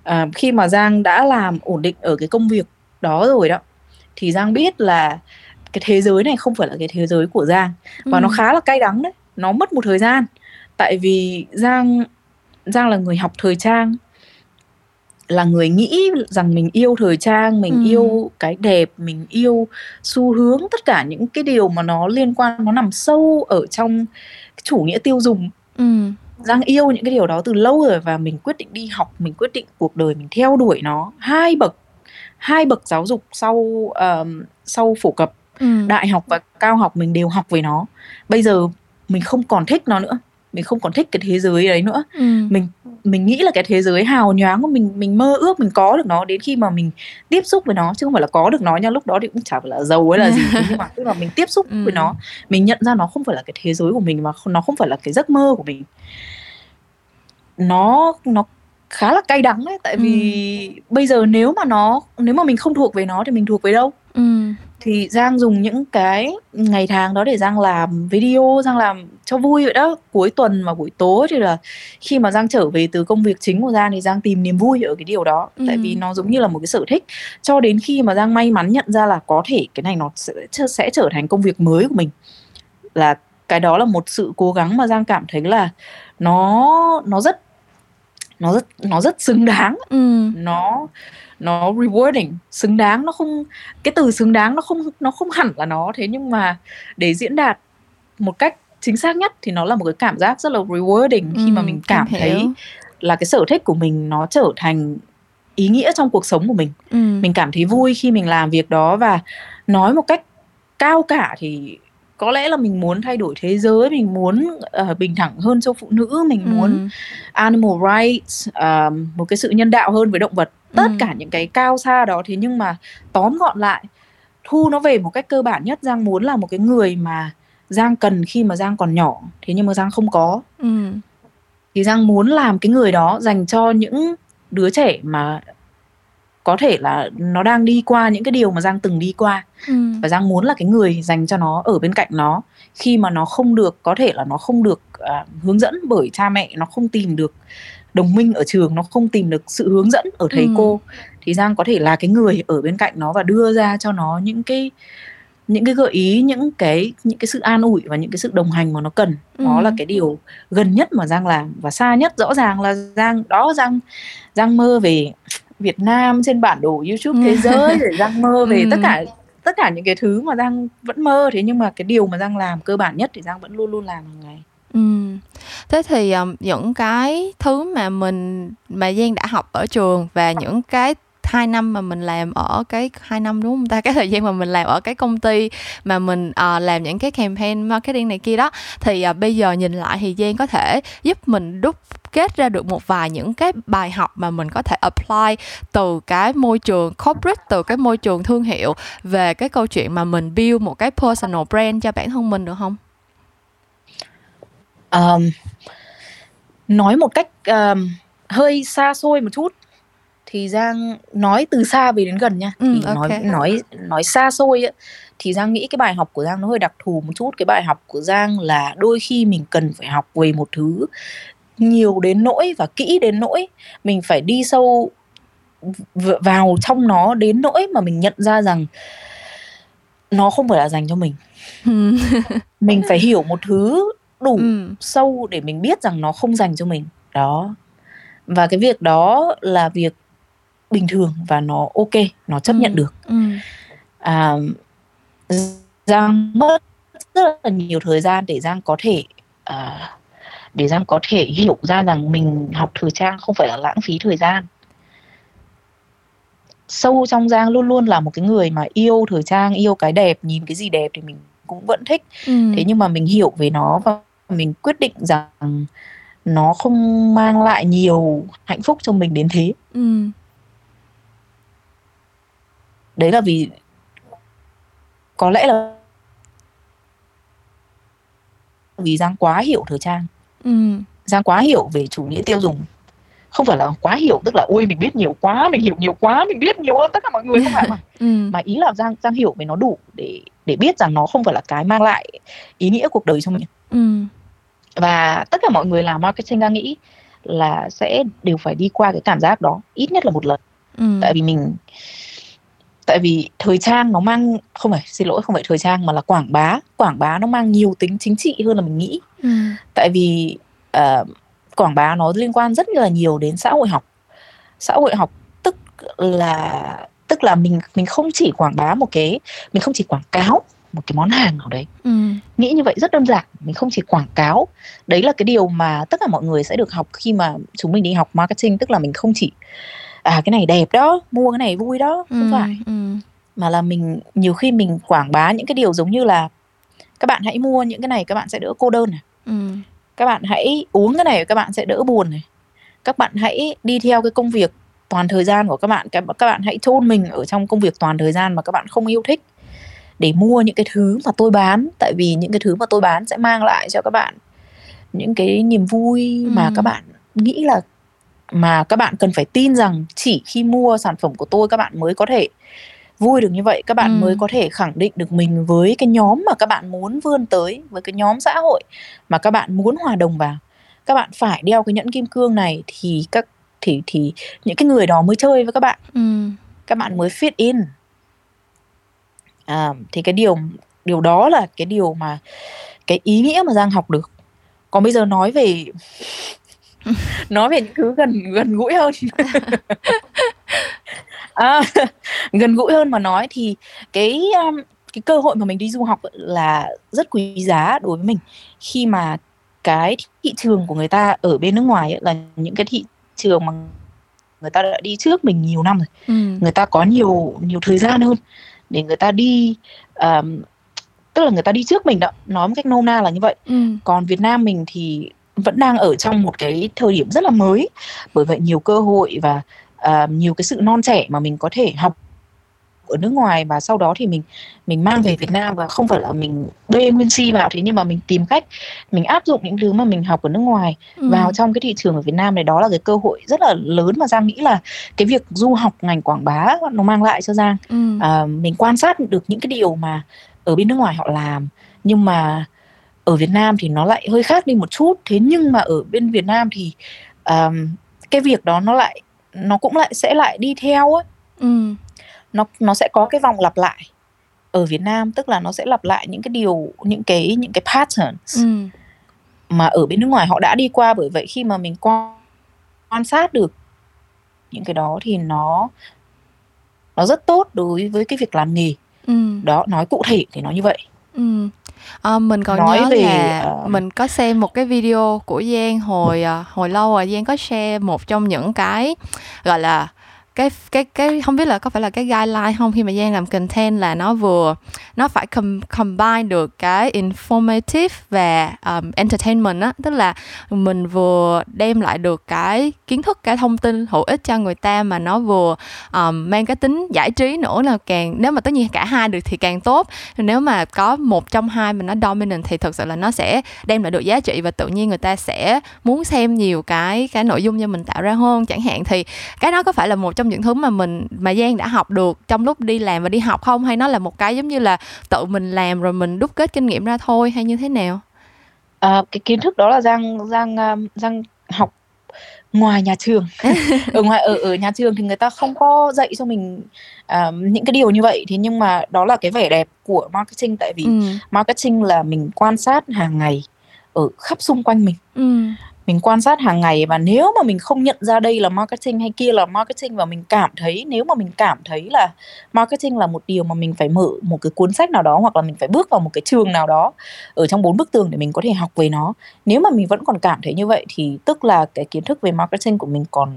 À, khi mà Giang đã làm ổn định ở cái công việc đó rồi đó, thì Giang biết là cái thế giới này không phải là cái thế giới của Giang. Và ừ. nó khá là cay đắng đấy. Nó mất một thời gian. Tại vì Giang Giang là người học thời trang, là người nghĩ rằng mình yêu thời trang, mình ừ. yêu cái đẹp, mình yêu xu hướng, tất cả những cái điều mà nó liên quan, nó nằm sâu ở trong chủ nghĩa tiêu dùng. Ừ. Giang yêu những cái điều đó từ lâu rồi, và mình quyết định đi học, mình quyết định cuộc đời mình theo đuổi nó. Hai bậc, hai bậc giáo dục sau uh, sau phổ cập, ừ. đại học và cao học mình đều học về nó. Bây giờ mình không còn thích nó nữa. Mình không còn thích cái thế giới đấy nữa. Ừ. Mình mình nghĩ là cái thế giới hào nhoáng của mình, mình mơ ước mình có được nó đến khi mà mình tiếp xúc với nó, chứ không phải là có được nó nha. Lúc đó thì cũng chả phải là giàu hay là gì, nhưng mà tức là mình tiếp xúc ừ. với nó, mình nhận ra nó không phải là cái thế giới của mình, mà nó không phải là cái giấc mơ của mình. Nó nó khá là cay đắng đấy, tại vì ừ. bây giờ nếu mà nó nếu mà mình không thuộc về nó thì mình thuộc về đâu? Ừ. Thì Giang dùng những cái ngày tháng đó để Giang làm video, Giang làm cho vui vậy đó. Cuối tuần mà buổi tối thì là khi mà Giang trở về từ công việc chính của Giang thì Giang tìm niềm vui ở cái điều đó. Ừ. Tại vì nó giống như là một cái sở thích. Cho đến khi mà Giang may mắn nhận ra là có thể cái này nó sẽ, sẽ trở thành công việc mới của mình. Là cái đó là một sự cố gắng mà Giang cảm thấy là nó, nó rất nó rất nó rất xứng đáng. Ừ. nó nó rewarding, xứng đáng. Nó không, cái từ xứng đáng nó không nó không hẳn là nó thế, nhưng mà để diễn đạt một cách chính xác nhất thì nó là một cái cảm giác rất là rewarding. Ừ, khi mà mình cảm thấy là cái sở thích của mình nó trở thành ý nghĩa trong cuộc sống của mình. Ừ. Mình cảm thấy vui khi mình làm việc đó. Và nói một cách cao cả thì có lẽ là mình muốn thay đổi thế giới, mình muốn uh, bình đẳng hơn cho phụ nữ, mình ừ. muốn animal rights, uh, một cái sự nhân đạo hơn với động vật. Tất ừ. cả những cái cao xa đó. Thế nhưng mà tóm gọn lại, thu nó về một cách cơ bản nhất, Giang muốn là một cái người mà Giang cần khi mà Giang còn nhỏ, thế nhưng mà Giang không có. Ừ. Thì Giang muốn làm cái người đó dành cho những đứa trẻ mà có thể là nó đang đi qua những cái điều mà Giang từng đi qua. Ừ. Và Giang muốn là cái người dành cho nó, ở bên cạnh nó khi mà nó không được, có thể là nó không được à, hướng dẫn bởi cha mẹ, nó không tìm được đồng minh ở trường, nó không tìm được sự hướng dẫn ở thầy ừ. cô, thì Giang có thể là cái người ở bên cạnh nó và đưa ra cho nó những cái những cái gợi ý, những cái những cái sự an ủi và những cái sự đồng hành mà nó cần. Ừ. Đó là cái điều gần nhất mà Giang làm. Và xa nhất rõ ràng là Giang đó Giang Giang mơ về Việt Nam trên bản đồ YouTube thế giới, để Giang mơ về ừ. tất cả tất cả những cái thứ mà Giang vẫn mơ. Thế nhưng mà cái điều mà Giang làm cơ bản nhất thì Giang vẫn luôn luôn làm hàng ngày. Ừ. Thế thì um, những cái thứ mà mình mà Giang đã học ở trường và những cái hai năm mà mình làm ở cái hai năm đúng không ta, cái thời gian mà mình làm ở cái công ty mà mình uh, làm những cái campaign marketing này kia đó, thì uh, bây giờ nhìn lại thì Giang có thể giúp mình đúc kết ra được một vài những cái bài học mà mình có thể apply từ cái môi trường corporate, từ cái môi trường thương hiệu về cái câu chuyện mà mình build một cái personal brand cho bản thân mình được không? Um, nói một cách um, hơi xa xôi một chút thì Giang nói từ xa về đến gần nha. Ừ, thì okay. nói nói nói xa xôi ấy, thì Giang nghĩ cái bài học của Giang nó hơi đặc thù một chút. Cái bài học của Giang là đôi khi mình cần phải học về một thứ nhiều đến nỗi và kỹ đến nỗi, mình phải đi sâu vào trong nó đến nỗi mà mình nhận ra rằng nó không phải là dành cho mình. Mình phải hiểu một thứ đủ ừ. sâu để mình biết rằng nó không dành cho mình đó. Và cái việc đó là việc bình thường và nó ok, nó chấp ừ. nhận được. ừ. à, Giang mất rất là nhiều thời gian để Giang có thể à, để Giang có thể hiểu ra rằng mình học thời trang không phải là lãng phí thời gian. sâu trong Giang luôn luôn là một cái người mà yêu thời trang, yêu cái đẹp, nhìn cái gì đẹp thì mình cũng vẫn thích. Ừ. Thế nhưng mà mình hiểu về nó và mình quyết định rằng nó không mang lại nhiều hạnh phúc cho mình đến thế. Ừ. Đấy là vì có lẽ là vì Giang quá hiểu thời trang. Ừ. Giang quá hiểu về chủ nghĩa tiêu dùng. Không phải là quá hiểu tức là ôi mình biết nhiều quá, mình hiểu nhiều quá, mình biết nhiều hơn tất cả mọi người, không phải mà. Ừ. Mà ý là Giang Giang hiểu về nó đủ để để biết rằng nó không phải là cái mang lại ý nghĩa cuộc đời cho mình. Ừ. Và tất cả mọi người làm marketing Giang nghĩ là sẽ đều phải đi qua cái cảm giác đó ít nhất là một lần. Ừ. Tại vì mình tại vì thời trang nó mang không phải xin lỗi không phải thời trang mà là quảng bá, quảng bá nó mang nhiều tính chính trị hơn là mình nghĩ. Ừ. Tại vì uh, quảng bá nó liên quan rất là nhiều đến xã hội học. Xã hội học tức là tức là mình mình không chỉ quảng bá một cái, mình không chỉ quảng cáo một cái món hàng nào đấy. Ừ. Nghĩ như vậy rất đơn giản, mình không chỉ quảng cáo. Đấy là cái điều mà tất cả mọi người sẽ được học khi mà chúng mình đi học marketing, tức là mình không chỉ à cái này đẹp đó, mua cái này vui đó, không ừ, phải. Ừ. Mà là mình nhiều khi mình quảng bá những cái điều giống như là các bạn hãy mua những cái này các bạn sẽ đỡ cô đơn này. Ừ. Các bạn hãy uống cái này các bạn sẽ đỡ buồn này. Các bạn hãy đi theo cái công việc toàn thời gian của các bạn. Các bạn hãy chôn mình ở trong công việc toàn thời gian mà các bạn không yêu thích để mua những cái thứ mà tôi bán. Tại vì những cái thứ mà tôi bán sẽ mang lại cho các bạn những cái niềm vui mà ừ. các bạn nghĩ là mà các bạn cần phải tin rằng chỉ khi mua sản phẩm của tôi các bạn mới có thể vui được như vậy. Các bạn ừ. mới có thể khẳng định được mình với cái nhóm mà các bạn muốn vươn tới, với cái nhóm xã hội mà các bạn muốn hòa đồng vào. Các bạn phải đeo cái nhẫn kim cương này thì các thì thì những cái người đó mới chơi với các bạn. Ừ. Các bạn mới fit in. À, thì cái điều điều đó là cái điều mà cái ý nghĩa mà Giang học được. Còn bây giờ nói về nói về những thứ gần gần gũi hơn. À, gần gũi hơn mà nói thì cái cái cơ hội mà mình đi du học là rất quý giá đối với mình, khi mà cái thị trường của người ta ở bên nước ngoài ấy, là những cái thị trường mà người ta đã đi trước mình nhiều năm rồi. Ừ. Người ta có nhiều nhiều thời gian hơn để người ta đi, um, tức là người ta đi trước mình đó, nói một cách nôm na là như vậy. Ừ. Còn Việt Nam mình thì vẫn đang ở trong một cái thời điểm rất là mới, bởi vậy nhiều cơ hội và Uh, nhiều cái sự non trẻ mà mình có thể học ở nước ngoài và sau đó thì mình mình mang về Việt Nam, và không phải là mình bê nguyên si vào thế, nhưng mà mình tìm cách mình áp dụng những thứ mà mình học ở nước ngoài ừ. vào trong cái thị trường ở Việt Nam này. Đó là cái cơ hội rất là lớn mà Giang nghĩ là cái việc du học ngành quảng bá nó mang lại cho Giang. Ừ. Uh, mình quan sát được những cái điều mà ở bên nước ngoài họ làm, nhưng mà ở Việt Nam thì nó lại hơi khác đi một chút. Thế nhưng mà ở bên Việt Nam thì uh, cái việc đó nó lại nó cũng lại sẽ lại đi theo ấy. Ừ. Nó nó sẽ có cái vòng lặp lại ở Việt Nam, tức là nó sẽ lặp lại những cái điều những cái những cái patterns ừ. mà ở bên nước ngoài họ đã đi qua. Bởi vậy khi mà mình quan, quan sát được những cái đó thì nó nó rất tốt đối với cái việc làm nghề. Ừ. Đó, nói cụ thể thì nó như vậy. Ừ. À, mình còn nói nhớ về, là uh... mình có xem một cái video của Giang hồi hồi lâu rồi. Giang có share một trong những cái gọi là cái cái cái không biết là có phải là cái guideline không, khi mà Giang làm content là nó vừa nó phải com, combine được cái informative và um, entertainment á, tức là mình vừa đem lại được cái kiến thức, cái thông tin hữu ích cho người ta mà nó vừa um, mang cái tính giải trí nữa, là càng nếu mà tất nhiên cả hai được thì càng tốt. Nếu mà có một trong hai mà nó dominant thì thực sự là nó sẽ đem lại được giá trị và tự nhiên người ta sẽ muốn xem nhiều cái cái nội dung do mình tạo ra hơn chẳng hạn. Thì cái đó có phải là một trong những thứ mà mình mà Giang đã học được trong lúc đi làm và đi học không, hay nó là một cái giống như là tự mình làm rồi mình đúc kết kinh nghiệm ra thôi, hay như thế nào? À, cái kiến thức đó là Giang Giang Giang học ngoài nhà trường. ở ngoài ở ở nhà trường thì người ta không có dạy cho mình uh, những cái điều như vậy. Thế nhưng mà đó là cái vẻ đẹp của marketing, tại vì ừ. marketing là mình quan sát hàng ngày ở khắp xung quanh mình. Ừ. mình quan sát hàng ngày, và nếu mà mình không nhận ra đây là marketing hay kia là marketing, và mình cảm thấy, nếu mà mình cảm thấy là marketing là một điều mà mình phải mở một cái cuốn sách nào đó, hoặc là mình phải bước vào một cái trường nào đó ở trong bốn bức tường để mình có thể học về nó, nếu mà mình vẫn còn cảm thấy như vậy thì tức là cái kiến thức về marketing của mình còn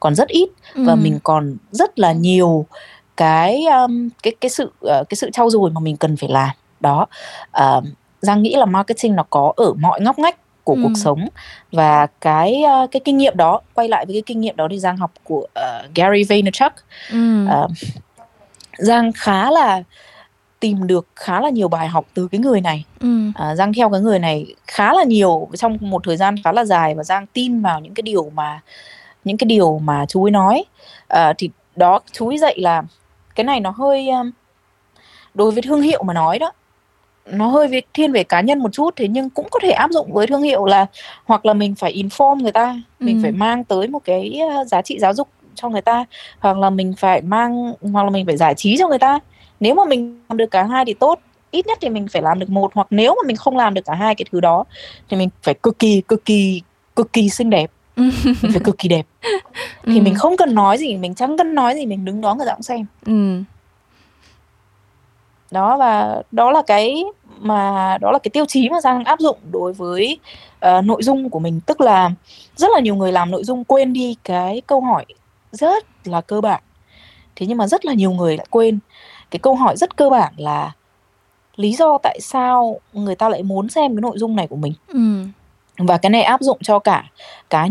còn rất ít, và ừ. mình còn rất là nhiều cái um, cái cái sự uh, cái sự trau dồi mà mình cần phải làm đó. Uh, Giang nghĩ là marketing nó có ở mọi ngóc ngách của ừ. cuộc sống, và cái cái kinh nghiệm đó, quay lại với cái kinh nghiệm đó thì Giang học của uh, Gary Vaynerchuk. ừ. uh, Giang khá là tìm được khá là nhiều bài học từ cái người này. ừ. uh, Giang theo cái người này khá là nhiều trong một thời gian khá là dài, và Giang tin vào những cái điều mà những cái điều mà chú ấy nói. Uh, thì đó, chú ấy dạy là cái này nó hơi um, đối với thương hiệu mà nói đó, nó hơi thiên về cá nhân một chút, thế nhưng cũng có thể áp dụng với thương hiệu, là hoặc là mình phải inform người ta, mình ừ. phải mang tới một cái giá trị giáo dục cho người ta, hoặc là mình phải mang hoặc là mình phải giải trí cho người ta. Nếu mà mình làm được cả hai thì tốt, ít nhất thì mình phải làm được một, hoặc nếu mà mình không làm được cả hai cái thứ đó thì mình phải cực kỳ cực kỳ cực kỳ xinh đẹp. Mình phải cực kỳ đẹp. Thì ừ. mình không cần nói gì, mình chẳng cần nói gì, mình đứng đó người ta cũng xem. Ừ. Đó, và đó là cái mà đó là cái tiêu chí mà Giang áp dụng đối với uh, nội dung của mình. Tức là rất là nhiều người làm nội dung quên đi cái câu hỏi rất là cơ bản. Thế nhưng mà rất là nhiều người lại quên cái câu hỏi rất cơ bản là lý do tại sao người ta lại muốn xem cái nội dung này của mình. Ừ. Và cái này áp dụng cho cả cá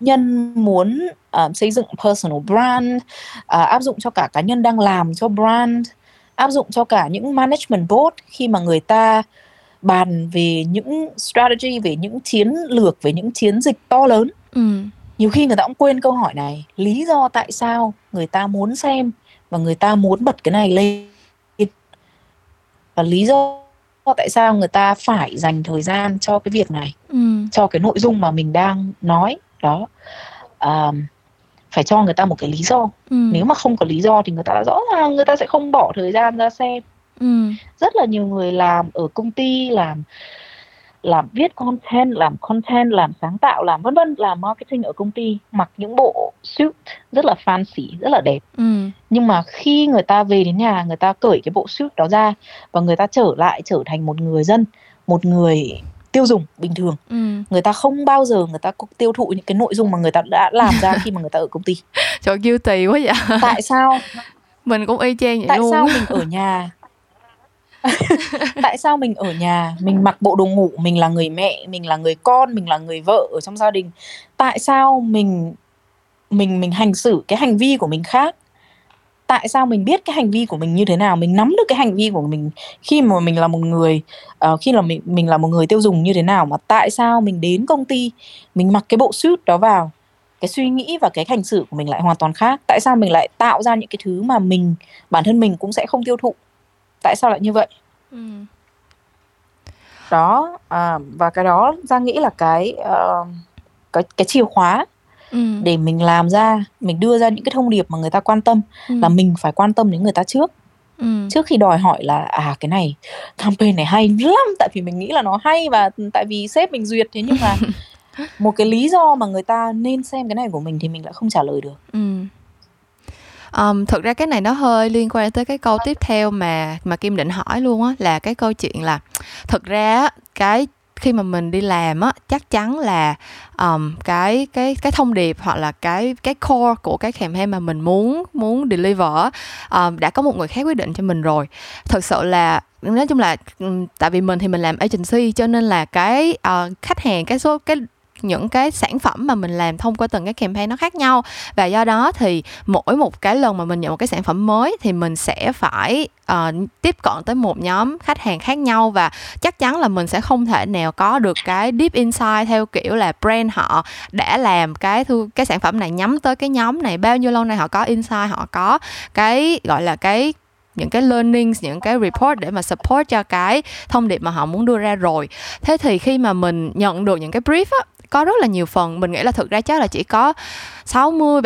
nhân muốn uh, xây dựng personal brand, uh, áp dụng cho cả cá nhân đang làm cho brand, áp dụng cho cả những management board khi mà người ta bàn về những strategy, về những chiến lược, về những chiến dịch to lớn. Ừ. Nhiều khi người ta cũng quên câu hỏi này, lý do tại sao người ta muốn xem và người ta muốn bật cái này lên, và lý do tại sao người ta phải dành thời gian cho cái việc này, ừ. cho cái nội dung mà mình đang nói đó. À, phải cho người ta một cái lý do. ừ. Nếu mà không có lý do thì người ta rõ ràng người ta sẽ không bỏ thời gian ra xem. ừ. Rất là nhiều người làm ở công ty, làm làm viết content, làm content, làm sáng tạo, làm vân vân, làm marketing ở công ty, mặc những bộ suit rất là fancy, rất là đẹp. ừ. Nhưng mà khi người ta về đến nhà, người ta cởi cái bộ suit đó ra và người ta trở lại trở thành một người dân, một người tiêu dùng bình thường. ừ. Người ta không bao giờ người ta tiêu thụ những cái nội dung mà người ta đã làm ra khi mà người ta ở công ty. Trời, guilty quá vậy. Tại sao mình cũng y chang vậy tại luôn. Tại sao mình ở nhà tại sao mình ở nhà, mình mặc bộ đồ ngủ, mình là người mẹ, mình là người con, mình là người vợ ở trong gia đình, tại sao mình mình mình hành xử, cái hành vi của mình khác? Tại sao mình biết cái hành vi của mình như thế nào, mình nắm được cái hành vi của mình khi mà mình là một người uh, khi là mình mình là một người tiêu dùng như thế nào, mà tại sao mình đến công ty mình mặc cái bộ suit đó vào, cái suy nghĩ và cái hành xử của mình lại hoàn toàn khác? Tại sao mình lại tạo ra những cái thứ mà mình bản thân mình cũng sẽ không tiêu thụ? Tại sao lại như vậy? ừ. Đó, à, và cái đó Giang nghĩ là cái uh, cái cái chìa khóa ừ. để mình làm ra, mình đưa ra những cái thông điệp mà người ta quan tâm, ừ. là mình phải quan tâm đến người ta trước. ừ. Trước khi đòi hỏi là à cái này campaign này hay lắm, tại vì mình nghĩ là nó hay và tại vì sếp mình duyệt, thế nhưng mà một cái lý do mà người ta nên xem cái này của mình thì mình lại không trả lời được. ừ. Um, thực ra cái này nó hơi liên quan tới cái câu tiếp theo mà mà Kim định hỏi luôn á, là cái câu chuyện là thực ra cái khi mà mình đi làm á, chắc chắn là um, cái cái cái thông điệp hoặc là cái cái core của cái campaign mà mình muốn muốn deliver um, đã có một người khác quyết định cho mình rồi. Thực sự là nói chung là tại vì mình thì mình làm agency cho nên là cái uh, khách hàng, cái số cái những cái sản phẩm mà mình làm thông qua từng cái campaign nó khác nhau, và do đó thì mỗi một cái lần mà mình nhận một cái sản phẩm mới thì mình sẽ phải uh, tiếp cận tới một nhóm khách hàng khác nhau, và chắc chắn là mình sẽ không thể nào có được cái deep insight theo kiểu là brand họ đã làm cái cái sản phẩm này nhắm tới cái nhóm này bao nhiêu lâu nay, họ có insight, họ có cái gọi là cái những cái learnings, những cái report để mà support cho cái thông điệp mà họ muốn đưa ra rồi. Thế thì khi mà mình nhận được những cái brief á, có rất là nhiều phần. Mình nghĩ là thực ra chắc là chỉ có sáu mươi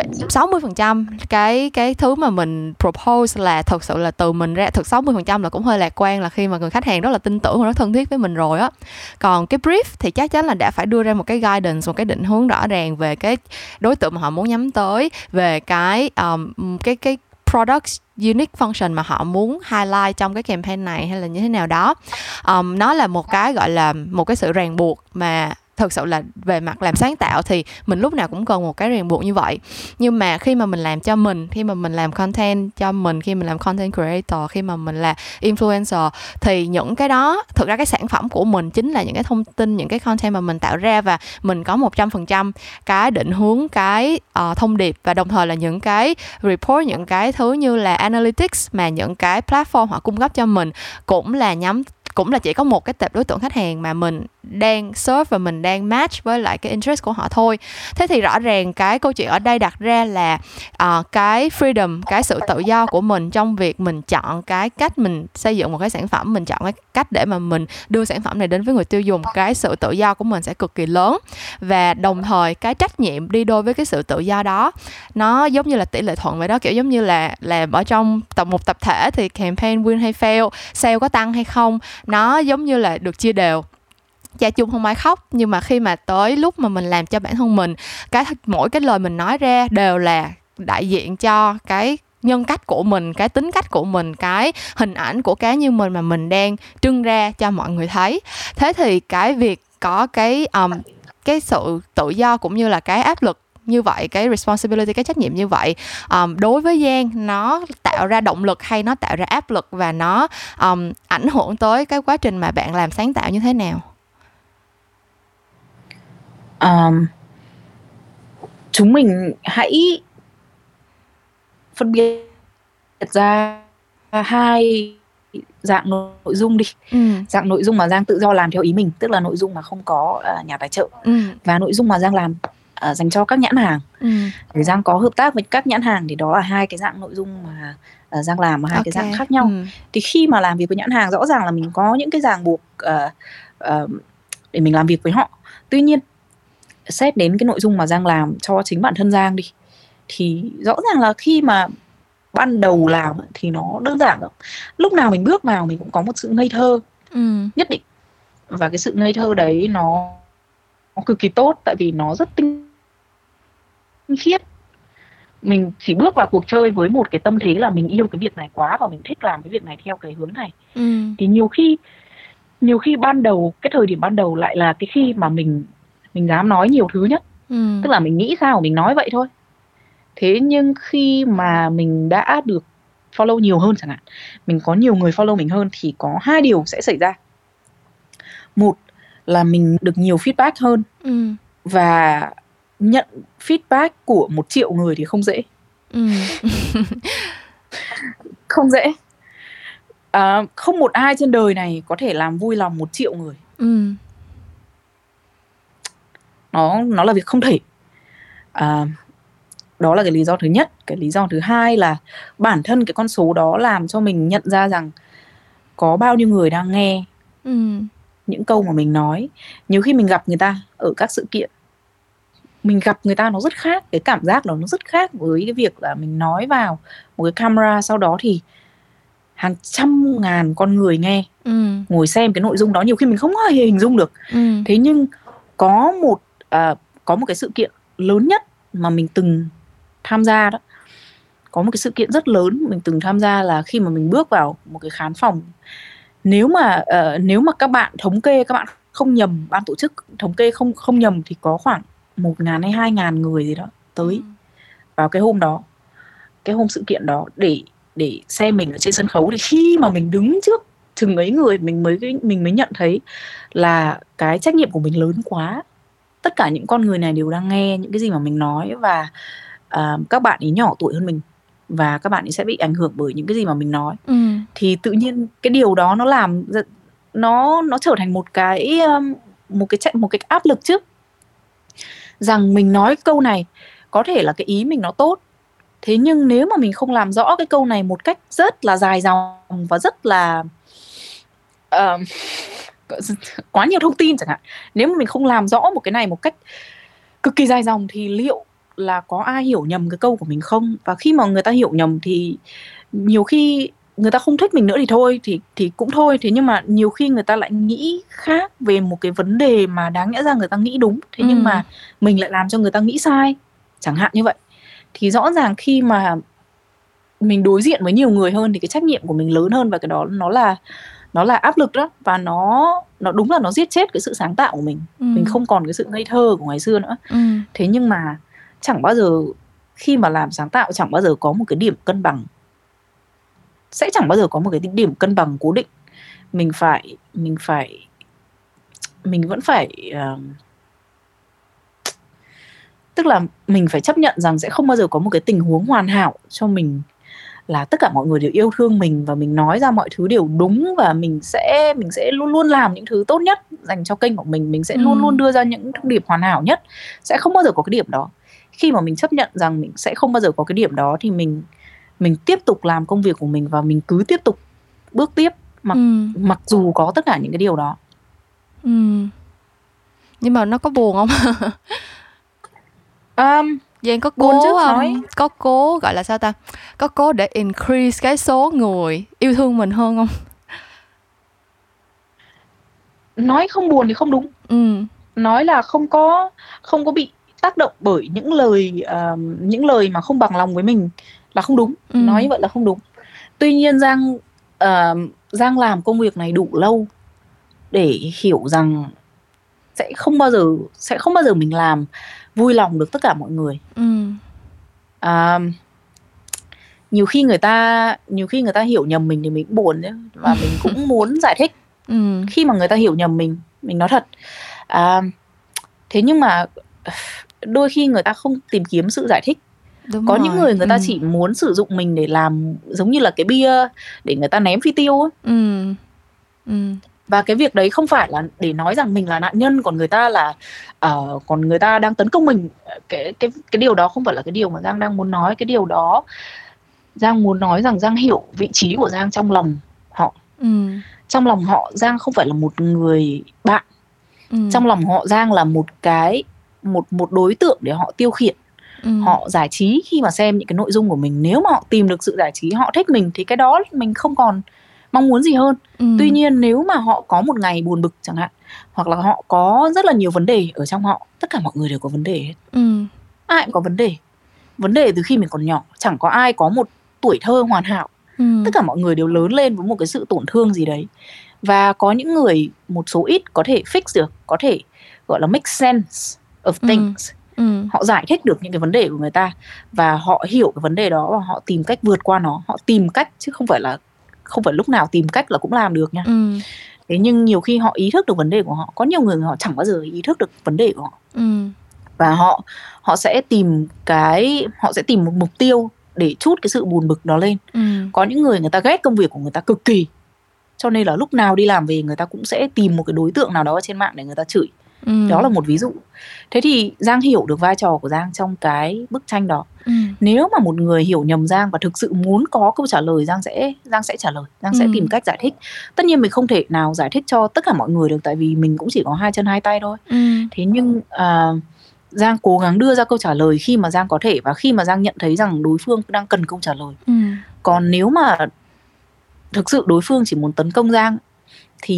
phần trăm cái, cái thứ mà mình propose là thật sự là từ mình ra. Thực sáu mươi phần trăm là cũng hơi lạc quan, là khi mà người khách hàng rất là tin tưởng và rất thân thiết với mình rồi á. Còn cái brief thì chắc chắn là đã phải đưa ra một cái guidance, một cái định hướng rõ ràng về cái đối tượng mà họ muốn nhắm tới, về cái, um, cái, cái product unique function mà họ muốn highlight trong cái campaign này hay là như thế nào đó. Um, nó là một cái gọi là một cái sự ràng buộc mà thực sự là về mặt làm sáng tạo thì mình lúc nào cũng cần một cái ràng buộc như vậy. Nhưng mà khi mà mình làm cho mình, khi mà mình làm content cho mình, khi mình làm content creator, khi mà mình là influencer, thì những cái đó, thực ra cái sản phẩm của mình chính là những cái thông tin, những cái content mà mình tạo ra, và mình có một trăm phần trăm cái định hướng, cái uh, thông điệp, và đồng thời là những cái report, những cái thứ như là analytics mà những cái platform họ cung cấp cho mình cũng là nhắm, cũng là chỉ có một cái tệp đối tượng khách hàng mà mình đang serve và mình đang match với lại cái interest của họ thôi. Thế thì rõ ràng cái câu chuyện ở đây đặt ra là uh, cái freedom, cái sự tự do của mình trong việc mình chọn cái cách mình xây dựng một cái sản phẩm, mình chọn cái cách để mà mình đưa sản phẩm này đến với người tiêu dùng. Cái sự tự do của mình sẽ cực kỳ lớn, và đồng thời cái trách nhiệm đi đôi với cái sự tự do đó nó giống như là tỷ lệ thuận vậy đó. Kiểu giống như là, là ở trong tập một tập thể thì campaign win hay fail, sale có tăng hay không, nó giống như là được chia đều, cha chung không ai khóc. Nhưng mà khi mà tới lúc mà mình làm cho bản thân mình, cái mỗi cái lời mình nói ra đều là đại diện cho cái nhân cách của mình, cái tính cách của mình, cái hình ảnh của cá nhân mình mà mình đang trưng ra cho mọi người thấy. Thế thì cái việc có cái um, cái sự tự do cũng như là cái áp lực như vậy, cái responsibility, cái trách nhiệm như vậy, um, đối với Giang nó tạo ra động lực hay nó tạo ra áp lực, và nó um, ảnh hưởng tới cái quá trình mà bạn làm sáng tạo như thế nào? Um, chúng mình hãy phân biệt ra hai dạng nội dung đi. ừ. Dạng nội dung mà Giang tự do làm theo ý mình, tức là nội dung mà không có uh, nhà tài trợ, ừ. và nội dung mà Giang làm uh, dành cho các nhãn hàng. ừ. Để Giang có hợp tác với các nhãn hàng, thì đó là hai cái dạng nội dung mà uh, Giang làm, mà hai okay. cái dạng khác nhau. ừ. Thì khi mà làm việc với nhãn hàng, rõ ràng là mình có những cái ràng buộc uh, uh, để mình làm việc với họ. Tuy nhiên, xét đến cái nội dung mà Giang làm cho chính bản thân Giang đi, thì rõ ràng là khi mà ban đầu làm thì nó đơn giản lắm. Lúc nào mình bước vào mình cũng có một sự ngây thơ ừ. nhất định. Và cái sự ngây thơ đấy nó, nó cực kỳ tốt, tại vì nó rất tinh khiết. Mình chỉ bước vào cuộc chơi với một cái tâm thế là mình yêu cái việc này quá và mình thích làm cái việc này theo cái hướng này. ừ. Thì nhiều khi Nhiều khi ban đầu, cái thời điểm ban đầu lại là cái khi mà mình mình dám nói nhiều thứ nhất. ừ. Tức là mình nghĩ sao mình nói vậy thôi. Thế nhưng khi mà mình đã được follow nhiều hơn chẳng hạn, mình có nhiều người follow mình hơn, thì có hai điều sẽ xảy ra. Một là mình được nhiều feedback hơn. ừ. Và nhận feedback của một triệu người thì không dễ. ừ. Không dễ. à, Không một ai trên đời này có thể làm vui lòng một triệu người. ừ. Nó, nó là việc không thể. à, Đó là cái lý do thứ nhất. Cái lý do thứ hai là bản thân cái con số đó làm cho mình nhận ra rằng có bao nhiêu người đang nghe ừ. những câu mà mình nói. Nhiều khi mình gặp người ta ở các sự kiện, mình gặp người ta nó rất khác. Cái cảm giác đó nó rất khác với cái việc là mình nói vào một cái camera, sau đó thì hàng trăm ngàn con người nghe, ừ. ngồi xem cái nội dung đó. Nhiều khi mình không có hình dung được. ừ. Thế nhưng có một à, có một cái sự kiện lớn nhất mà mình từng tham gia đó, có một cái sự kiện rất lớn mình từng tham gia là khi mà mình bước vào một cái khán phòng. Nếu mà uh, nếu mà các bạn thống kê, các bạn không nhầm, ban tổ chức thống kê không không nhầm thì có khoảng một ngàn hay hai ngàn người gì đó tới vào cái hôm đó, cái hôm sự kiện đó để để xem mình ở trên sân khấu. Thì khi mà mình đứng trước chừng ấy người, mình mới mình mới nhận thấy là cái trách nhiệm của mình lớn quá. Tất cả những con người này đều đang nghe những cái gì mà mình nói, và uh, các bạn ấy nhỏ tuổi hơn mình và các bạn ấy sẽ bị ảnh hưởng bởi những cái gì mà mình nói. ừ. Thì tự nhiên cái điều đó nó làm nó nó trở thành một cái một cái một cái áp lực chứ. Rằng mình nói câu này có thể là cái ý mình nó tốt, thế nhưng nếu mà mình không làm rõ cái câu này một cách rất là dài dòng và rất là uh, quá nhiều thông tin chẳng hạn. Nếu mà mình không làm rõ một cái này một cách cực kỳ dài dòng thì liệu là có ai hiểu nhầm cái câu của mình không? Và khi mà người ta hiểu nhầm thì nhiều khi người ta không thích mình nữa thì thôi, thì, thì cũng thôi. Thế nhưng mà nhiều khi người ta lại nghĩ khác về một cái vấn đề mà đáng lẽ ra người ta nghĩ đúng. Thế ừ. nhưng mà mình lại làm cho người ta nghĩ sai, chẳng hạn như vậy. Thì rõ ràng khi mà mình đối diện với nhiều người hơn thì cái trách nhiệm của mình lớn hơn. Và cái đó nó là, nó là áp lực đó. Và nó, nó đúng là nó giết chết cái sự sáng tạo của mình. ừ. Mình không còn cái sự ngây thơ của ngày xưa nữa. ừ. Thế nhưng mà chẳng bao giờ, khi mà làm sáng tạo chẳng bao giờ có một cái điểm cân bằng, sẽ chẳng bao giờ có một cái điểm cân bằng cố định. Mình phải, mình phải, mình vẫn phải, uh, tức là mình phải chấp nhận rằng sẽ không bao giờ có một cái tình huống hoàn hảo cho mình, là tất cả mọi người đều yêu thương mình và mình nói ra mọi thứ đều đúng, và mình sẽ, mình sẽ luôn luôn làm những thứ tốt nhất dành cho kênh của mình, mình sẽ ừ. luôn luôn đưa ra những thông điệp hoàn hảo nhất. Sẽ không bao giờ có cái điểm đó. Khi mà mình chấp nhận rằng mình sẽ không bao giờ có cái điểm đó thì mình mình tiếp tục làm công việc của mình và mình cứ tiếp tục bước tiếp mặc, ừ. mặc dù có tất cả những cái điều đó. Ừ. Nhưng mà nó có buồn không? um, Giang có cố không? Có cố gọi là sao ta? Có cố để increase cái số người yêu thương mình hơn không? Nói không buồn thì không đúng. Ừ. Nói là không có, không có bị tác động bởi những lời uh, những lời mà không bằng lòng với mình là không đúng. ừ. Nói như vậy là không đúng. Tuy nhiên Giang uh, Giang làm công việc này đủ lâu để hiểu rằng sẽ không bao giờ sẽ không bao giờ mình làm vui lòng được tất cả mọi người. ừ. uh, nhiều khi người ta nhiều khi người ta hiểu nhầm mình thì mình cũng buồn đấy, và mình cũng muốn giải thích. ừ. Khi mà người ta hiểu nhầm mình, mình nói thật. Uh, thế nhưng mà đôi khi người ta không tìm kiếm sự giải thích. Đúng có rồi. Những người người ta ừ. chỉ muốn sử dụng mình để làm giống như là cái bia để người ta ném phi tiêu ấy. Ừ. Ừ. Và cái việc đấy không phải là để nói rằng mình là nạn nhân, còn người ta là uh, còn người ta đang tấn công mình. Cái cái cái điều đó không phải là cái điều mà Giang đang muốn nói. Cái điều đó Giang muốn nói rằng Giang hiểu vị trí của Giang trong lòng họ. Ừ. Trong lòng họ Giang không phải là một người bạn. Ừ. Trong lòng họ Giang là một cái một một đối tượng để họ tiêu khiển. Ừ. Họ giải trí khi mà xem những cái nội dung của mình. Nếu mà họ tìm được sự giải trí, họ thích mình thì cái đó mình không còn mong muốn gì hơn. ừ. Tuy nhiên nếu mà họ có một ngày buồn bực chẳng hạn, hoặc là họ có rất là nhiều vấn đề ở trong họ. Tất cả mọi người đều có vấn đề hết. ừ. Ai cũng có vấn đề. Vấn đề từ khi mình còn nhỏ. Chẳng có ai có một tuổi thơ hoàn hảo. ừ. Tất cả mọi người đều lớn lên với một cái sự tổn thương gì đấy. Và có những người, một số ít có thể fix được, có thể gọi là make sense of things. ừ. Ừ. Họ giải thích được những cái vấn đề của người ta, và họ hiểu cái vấn đề đó và họ tìm cách vượt qua nó. Họ tìm cách chứ không phải là Không phải lúc nào tìm cách là cũng làm được nha. ừ. Thế nhưng nhiều khi họ ý thức được vấn đề của họ. Có nhiều người họ chẳng bao giờ ý thức được vấn đề của họ. ừ. Và họ Họ sẽ tìm cái Họ sẽ tìm một mục tiêu để trút cái sự buồn bực đó lên. ừ. Có những người người ta ghét công việc của người ta cực kỳ, cho nên là lúc nào đi làm về người ta cũng sẽ tìm một cái đối tượng nào đó trên mạng để người ta chửi. Ừ. Đó là một ví dụ. Thế thì Giang hiểu được vai trò của Giang trong cái bức tranh đó. ừ. Nếu mà một người hiểu nhầm Giang và thực sự muốn có câu trả lời, Giang sẽ Giang sẽ trả lời. Giang ừ. sẽ tìm cách giải thích. Tất nhiên mình không thể nào giải thích cho tất cả mọi người được, tại vì mình cũng chỉ có hai chân hai tay thôi. ừ. Thế nhưng uh, Giang cố gắng đưa ra câu trả lời khi mà Giang có thể, và khi mà Giang nhận thấy rằng đối phương đang cần câu trả lời. ừ. Còn nếu mà thực sự đối phương chỉ muốn tấn công Giang Thì...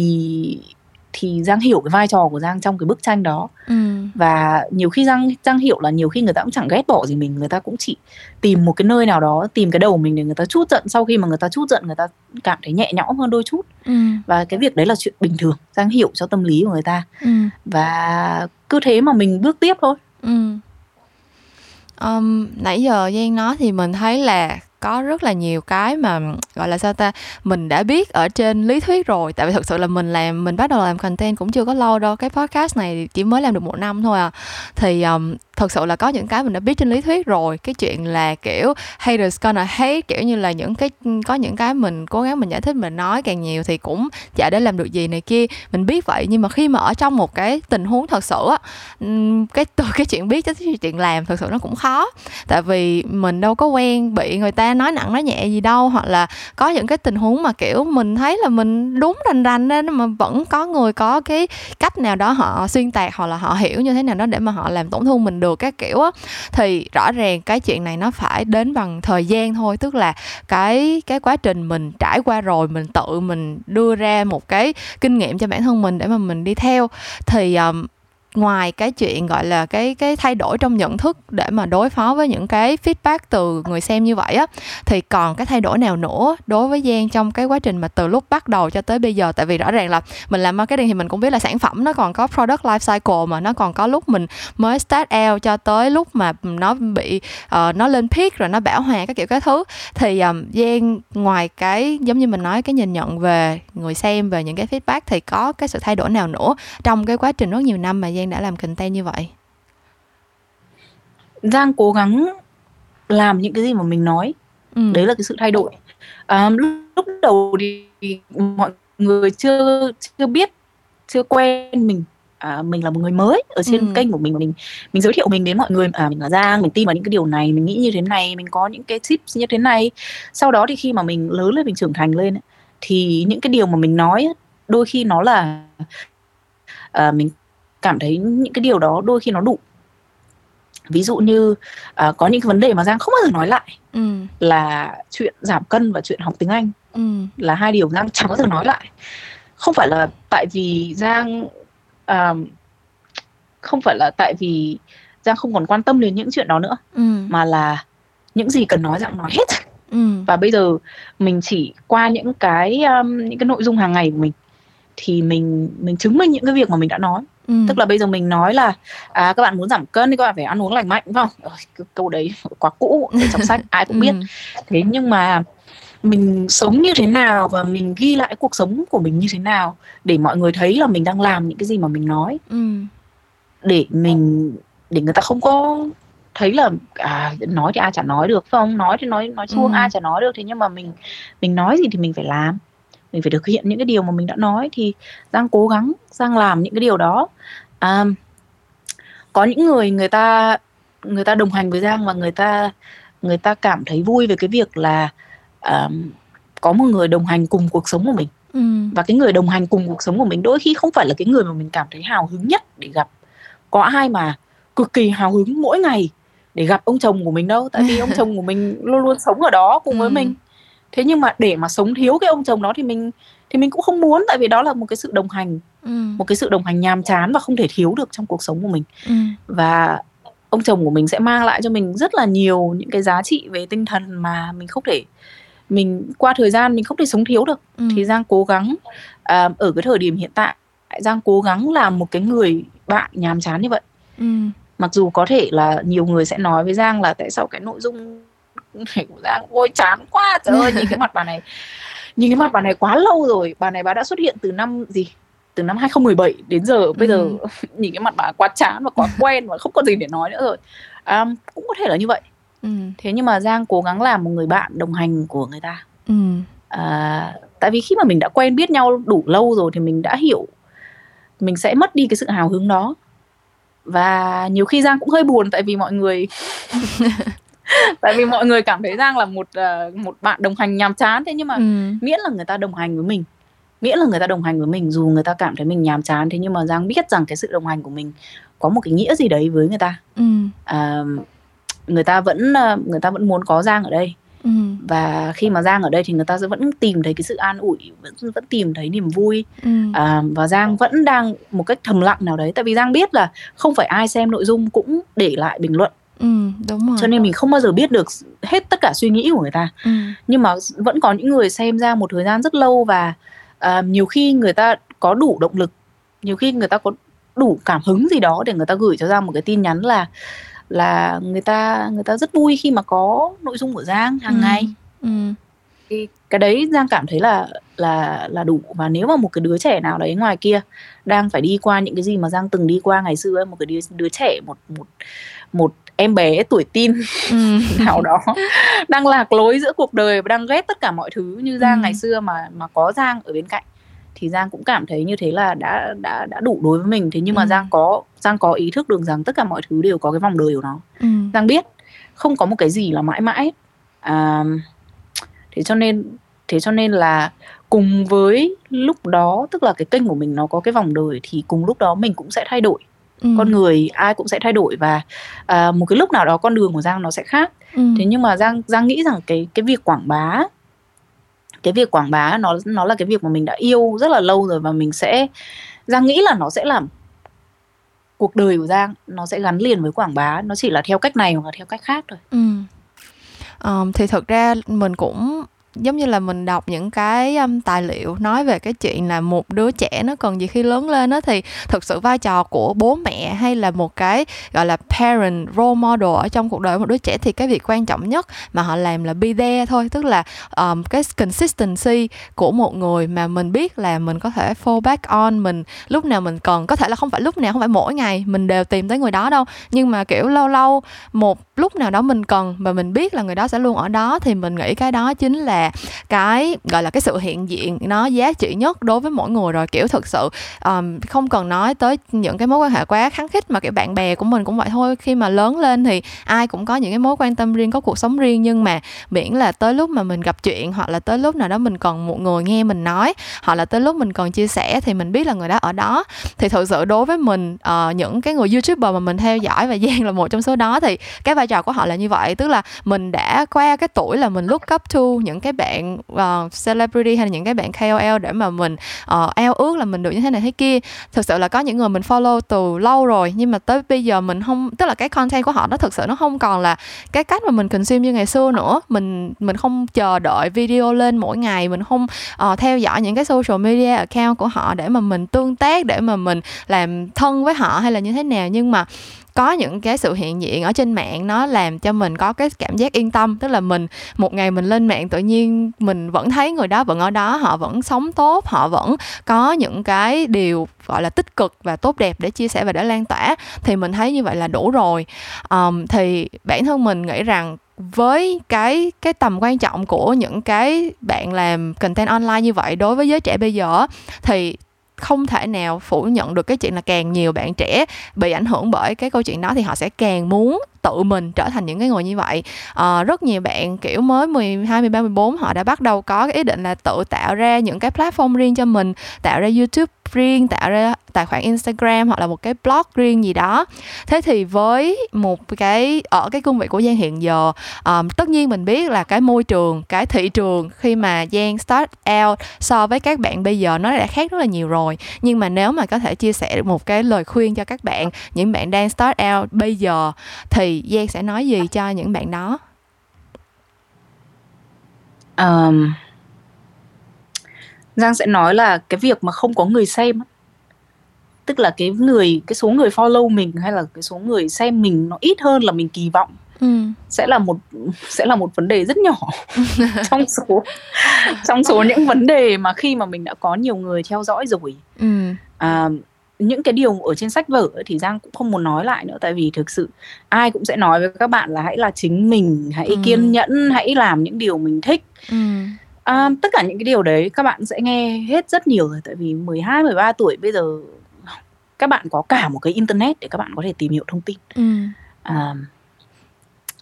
thì Giang hiểu cái vai trò của Giang trong cái bức tranh đó. ừ. Và nhiều khi Giang, Giang hiểu là nhiều khi người ta cũng chẳng ghét bỏ gì mình. Người ta cũng chỉ tìm một cái nơi nào đó, tìm cái đầu mình để người ta trút giận. Sau khi mà người ta trút giận, người ta cảm thấy nhẹ nhõm hơn đôi chút. ừ. Và cái việc đấy là chuyện bình thường. Giang hiểu cho tâm lý của người ta. ừ. Và cứ thế mà mình bước tiếp thôi. ừ. um, Nãy giờ Giang nói thì mình thấy là có rất là nhiều cái mà gọi là sao ta, mình đã biết ở trên lý thuyết rồi. Tại vì thực sự là mình làm mình bắt đầu làm content cũng chưa có lâu đâu. Cái podcast này chỉ mới làm được một năm thôi à. Thì um, thật sự là có những cái mình đã biết trên lý thuyết rồi, cái chuyện là kiểu haters gonna hate, kiểu như là những cái có những cái mình cố gắng mình giải thích, mình nói càng nhiều thì cũng chả để làm được gì này kia, mình biết vậy. Nhưng mà khi mà ở trong một cái tình huống thật sự á, cái từ cái chuyện biết tới cái chuyện làm thật sự nó cũng khó, tại vì mình đâu có quen bị người ta nói nặng nói nhẹ gì đâu, hoặc là có những cái tình huống mà kiểu mình thấy là mình đúng rành rành nên mà vẫn có người có cái cách nào đó họ xuyên tạc hoặc là họ hiểu như thế nào đó để mà họ làm tổn thương mình được các kiểu á, thì rõ ràng cái chuyện này nó phải đến bằng thời gian thôi. Tức là cái cái quá trình mình trải qua rồi mình tự mình đưa ra một cái kinh nghiệm cho bản thân mình để mà mình đi theo, thì um, ngoài cái chuyện gọi là cái cái thay đổi trong nhận thức để mà đối phó với những cái feedback từ người xem như vậy á, thì còn cái thay đổi nào nữa đối với Giang trong cái quá trình mà từ lúc bắt đầu cho tới bây giờ? Tại vì rõ ràng là mình làm marketing thì mình cũng biết là sản phẩm nó còn có product life cycle, mà nó còn có lúc mình mới start out cho tới lúc mà nó bị uh, nó lên peak rồi nó bão hòa các kiểu các thứ. Thì um, Giang ngoài cái giống như mình nói cái nhìn nhận về người xem, về những cái feedback, thì có cái sự thay đổi nào nữa trong cái quá trình rất nhiều năm mà Giang đã làm content như vậy? Giang cố gắng làm những cái gì mà mình nói, ừ. đấy là cái sự thay đổi. À, lúc đầu thì mọi người chưa chưa biết, chưa quen mình, à, mình là một người mới ở trên ừ. kênh của mình, mình mình giới thiệu mình đến mọi người, à, mình là Giang, mình tin vào những cái điều này, mình nghĩ như thế này, mình có những cái tips như thế này. Sau đó thì khi mà mình lớn lên, mình trưởng thành lên, thì những cái điều mà mình nói đôi khi nó là à, mình cảm thấy những cái điều đó đôi khi nó đủ. Ví dụ như uh, có những cái vấn đề mà Giang không bao giờ nói lại, ừ. là chuyện giảm cân và chuyện học tiếng Anh, ừ. là hai điều Giang chẳng bao giờ nói lại. Không phải là tại vì Giang uh, Không phải là tại vì Giang không còn quan tâm đến những chuyện đó nữa, ừ. mà là những gì cần nói Giang nói hết, ừ. và bây giờ mình chỉ qua những cái um, những cái nội dung hàng ngày của mình thì mình mình chứng minh những cái việc mà mình đã nói. Ừ. Tức là bây giờ mình nói là à, các bạn muốn giảm cân thì các bạn phải ăn uống lành mạnh, đúng không? Ừ, câu đấy quá cũ trong sách ai cũng biết. ừ. Thế nhưng mà mình sống như thế nào và mình ghi lại cuộc sống của mình như thế nào để mọi người thấy là mình đang làm những cái gì mà mình nói, ừ. để mình để người ta không có thấy là à, nói thì ai chả nói được, phải không? Nói thì nói nói suông, ừ. ai chả nói được. Thế nhưng mà mình mình nói gì thì mình phải làm, mình phải thực hiện những cái điều mà mình đã nói. Thì Giang cố gắng, Giang làm những cái điều đó. À, có những người người ta người ta đồng hành với Giang và người ta người ta cảm thấy vui về cái việc là à, có một người đồng hành cùng cuộc sống của mình. Ừ. Và cái người đồng hành cùng cuộc sống của mình đôi khi không phải là cái người mà mình cảm thấy hào hứng nhất để gặp. Có ai mà cực kỳ hào hứng mỗi ngày để gặp ông chồng của mình đâu, tại vì ông chồng của mình luôn luôn sống ở đó cùng ừ. với mình. Thế nhưng mà để mà sống thiếu cái ông chồng đó thì mình thì mình cũng không muốn, tại vì đó là một cái sự đồng hành, ừ. một cái sự đồng hành nhàm chán và không thể thiếu được trong cuộc sống của mình. Ừ. Và ông chồng của mình sẽ mang lại cho mình rất là nhiều những cái giá trị về tinh thần mà mình không thể mình qua thời gian mình không thể sống thiếu được. Ừ. Thì Giang cố gắng à, ở cái thời điểm hiện tại Giang cố gắng làm một cái người bạn nhàm chán như vậy. Ừ. Mặc dù có thể là nhiều người sẽ nói với Giang là tại sao cái nội dung này của Giang ôi chán quá, trời ơi, nhìn cái mặt bà này nhìn cái mặt bà này quá lâu rồi, bà này bà đã xuất hiện từ năm gì từ năm hai không một bảy đến giờ, bây giờ ừ. nhìn cái mặt bà quá chán và quá quen và không có gì để nói nữa rồi. À, cũng có thể là như vậy. ừ. Thế nhưng mà Giang cố gắng làm một người bạn đồng hành của người ta, ừ. à, tại vì khi mà mình đã quen biết nhau đủ lâu rồi thì mình đã hiểu mình sẽ mất đi cái sự hào hứng đó. Và nhiều khi Giang cũng hơi buồn tại vì mọi người tại vì mọi người cảm thấy Giang là một một bạn đồng hành nhàm chán. Thế nhưng mà ừ. miễn là người ta đồng hành với mình, miễn là người ta đồng hành với mình dù người ta cảm thấy mình nhàm chán, thế nhưng mà Giang biết rằng cái sự đồng hành của mình có một cái nghĩa gì đấy với người ta. ừ. à, người ta vẫn người ta vẫn muốn có Giang ở đây, ừ. và khi mà Giang ở đây thì người ta sẽ vẫn tìm thấy cái sự an ủi, vẫn vẫn tìm thấy niềm vui. ừ. à, và Giang vẫn đang một cách thầm lặng nào đấy, tại vì Giang biết là không phải ai xem nội dung cũng để lại bình luận. Ừ, đúng rồi. Cho nên mình không bao giờ biết được hết tất cả suy nghĩ của người ta. ừ. Nhưng mà vẫn có những người xem ra một thời gian rất lâu và uh, nhiều khi người ta có đủ động lực, nhiều khi người ta có đủ cảm hứng gì đó để người ta gửi cho Giang một cái tin nhắn là là người ta người ta rất vui khi mà có nội dung của Giang hàng ừ. ngày. ừ. Thì cái đấy Giang cảm thấy là là là đủ. Và nếu mà một cái đứa trẻ nào đấy ngoài kia đang phải đi qua những cái gì mà Giang từng đi qua ngày xưa ấy, một cái đứa, đứa trẻ một một một em bé tuổi teen ừ. nào đó đang lạc lối giữa cuộc đời và đang ghét tất cả mọi thứ như Giang ừ. ngày xưa mà mà có Giang ở bên cạnh thì Giang cũng cảm thấy như thế là đã đã đã đủ đối với mình. Thế nhưng mà ừ. Giang có Giang có ý thức được rằng tất cả mọi thứ đều có cái vòng đời của nó. ừ. Giang biết không có một cái gì là mãi mãi. À, thế cho nên thế cho nên là cùng với lúc đó, tức là cái kênh của mình nó có cái vòng đời, thì cùng lúc đó mình cũng sẽ thay đổi. Ừ. Con người ai cũng sẽ thay đổi và à, một cái lúc nào đó con đường của Giang nó sẽ khác. ừ. Thế nhưng mà Giang Giang nghĩ rằng cái cái việc quảng bá cái việc quảng bá nó nó là cái việc mà mình đã yêu rất là lâu rồi, và mình sẽ Giang nghĩ là nó sẽ làm cuộc đời của Giang nó sẽ gắn liền với quảng bá, nó chỉ là theo cách này hoặc là theo cách khác thôi. ừ. À, thì thật ra mình cũng giống như là mình đọc những cái um, tài liệu nói về cái chuyện là một đứa trẻ nó cần gì khi lớn lên á, thì thực sự vai trò của bố mẹ hay là một cái gọi là parent role model ở trong cuộc đời của một đứa trẻ, thì cái việc quan trọng nhất mà họ làm là be there thôi, tức là um, cái consistency của một người mà mình biết là mình có thể fall back on, mình lúc nào mình cần, có thể là không phải lúc nào, không phải mỗi ngày mình đều tìm tới người đó đâu, nhưng mà kiểu lâu lâu một lúc nào đó mình cần và mình biết là người đó sẽ luôn ở đó, thì mình nghĩ cái đó chính là cái gọi là cái sự hiện diện nó giá trị nhất đối với mỗi người rồi. Kiểu thực sự um, không cần nói tới những cái mối quan hệ quá kháng khít, mà cái bạn bè của mình cũng vậy thôi, khi mà lớn lên thì ai cũng có những cái mối quan tâm riêng, có cuộc sống riêng, nhưng mà miễn là tới lúc mà mình gặp chuyện, hoặc là tới lúc nào đó mình cần một người nghe mình nói, hoặc là tới lúc mình cần chia sẻ, thì mình biết là người đó ở đó. Thì thực sự đối với mình, uh, những cái người YouTuber mà mình theo dõi, và Giang là một trong số đó, thì cái vai trò của họ là như vậy, tức là mình đã qua cái tuổi là mình look up to những cái bạn uh, celebrity hay là những cái bạn K O L để mà mình uh, ao ước là mình được như thế này thế kia. Thực sự là có những người mình follow từ lâu rồi, nhưng mà tới bây giờ mình không, tức là cái content của họ nó thực sự nó không còn là cái cách mà mình consume như ngày xưa nữa. Mình mình không chờ đợi video lên mỗi ngày, mình không uh, theo dõi những cái social media account của họ để mà mình tương tác, để mà mình làm thân với họ hay là như thế nào. Nhưng mà có những cái sự hiện diện ở trên mạng nó làm cho mình có cái cảm giác yên tâm, tức là mình một ngày mình lên mạng tự nhiên mình vẫn thấy người đó vẫn ở đó, họ vẫn sống tốt, họ vẫn có những cái điều gọi là tích cực và tốt đẹp để chia sẻ và để lan tỏa, thì mình thấy như vậy là đủ rồi. Um, thì bản thân mình nghĩ rằng với cái cái tầm quan trọng của những cái bạn làm content online như vậy đối với giới trẻ bây giờ, thì không thể nào phủ nhận được cái chuyện là càng nhiều bạn trẻ bị ảnh hưởng bởi cái câu chuyện đó thì họ sẽ càng muốn tự mình trở thành những cái người như vậy. À, rất nhiều bạn kiểu mới mười hai, mười ba, mười bốn họ đã bắt đầu có cái ý định là tự tạo ra những cái platform riêng cho mình, tạo ra YouTube riêng, tạo ra tài khoản Instagram hoặc là một cái blog riêng gì đó. Thế thì với một cái ở cái cương vị của Giang hiện giờ, um, tất nhiên mình biết là cái môi trường, cái thị trường khi mà Giang start out so với các bạn bây giờ nó đã khác rất là nhiều rồi. Nhưng mà nếu mà có thể chia sẻ được một cái lời khuyên cho các bạn, những bạn đang start out bây giờ, thì Giang sẽ nói gì cho những bạn đó? Um... Giang sẽ nói là cái việc mà không có người xem, tức là cái người cái số người follow mình hay là cái số người xem mình nó ít hơn là mình kỳ vọng, ừ. sẽ là một sẽ là một vấn đề rất nhỏ trong số trong số những vấn đề mà khi mà mình đã có nhiều người theo dõi rồi. ừ. À, những cái điều ở trên sách vở thì Giang cũng không muốn nói lại nữa, tại vì thực sự ai cũng sẽ nói với các bạn là hãy là chính mình, hãy ừ. kiên nhẫn, hãy làm những điều mình thích. ừ. À, tất cả những cái điều đấy các bạn sẽ nghe hết rất nhiều rồi, tại vì mười hai, mười ba tuổi bây giờ các bạn có cả một cái internet để các bạn có thể tìm hiểu thông tin. ừ. À,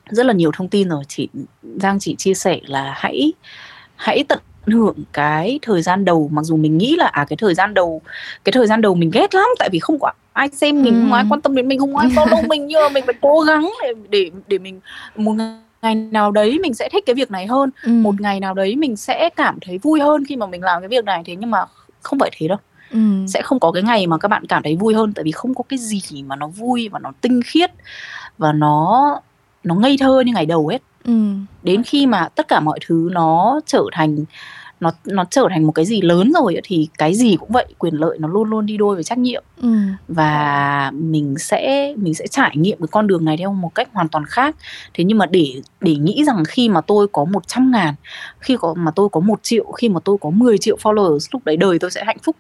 rất là nhiều thông tin rồi. Chị Giang chỉ chia sẻ là hãy hãy tận hưởng cái thời gian đầu, mặc dù mình nghĩ là à cái thời gian đầu cái thời gian đầu mình ghét lắm, tại vì không có ai xem mình, ừ. không ai quan tâm đến mình, không ai follow mình, nhưng mà mình phải cố gắng để để để mình một ngày nào đấy mình sẽ thích cái việc này hơn, ừ. một ngày nào đấy mình sẽ cảm thấy vui hơn khi mà mình làm cái việc này. Thế nhưng mà không phải thế đâu. ừ. Sẽ không có cái ngày mà các bạn cảm thấy vui hơn, tại vì không có cái gì mà nó vui và nó tinh khiết và nó nó ngây thơ như ngày đầu hết. ừ. Đến khi mà tất cả mọi thứ nó trở thành nó nó trở thành một cái gì lớn rồi thì cái gì cũng vậy, quyền lợi nó luôn luôn đi đôi với trách nhiệm. ừ. Và mình sẽ mình sẽ trải nghiệm cái con đường này theo một cách hoàn toàn khác. Thế nhưng mà để để nghĩ rằng khi mà tôi có một trăm ngàn, khi có, mà tôi có một triệu, khi mà tôi có mười triệu followers, lúc đấy đời tôi sẽ hạnh phúc,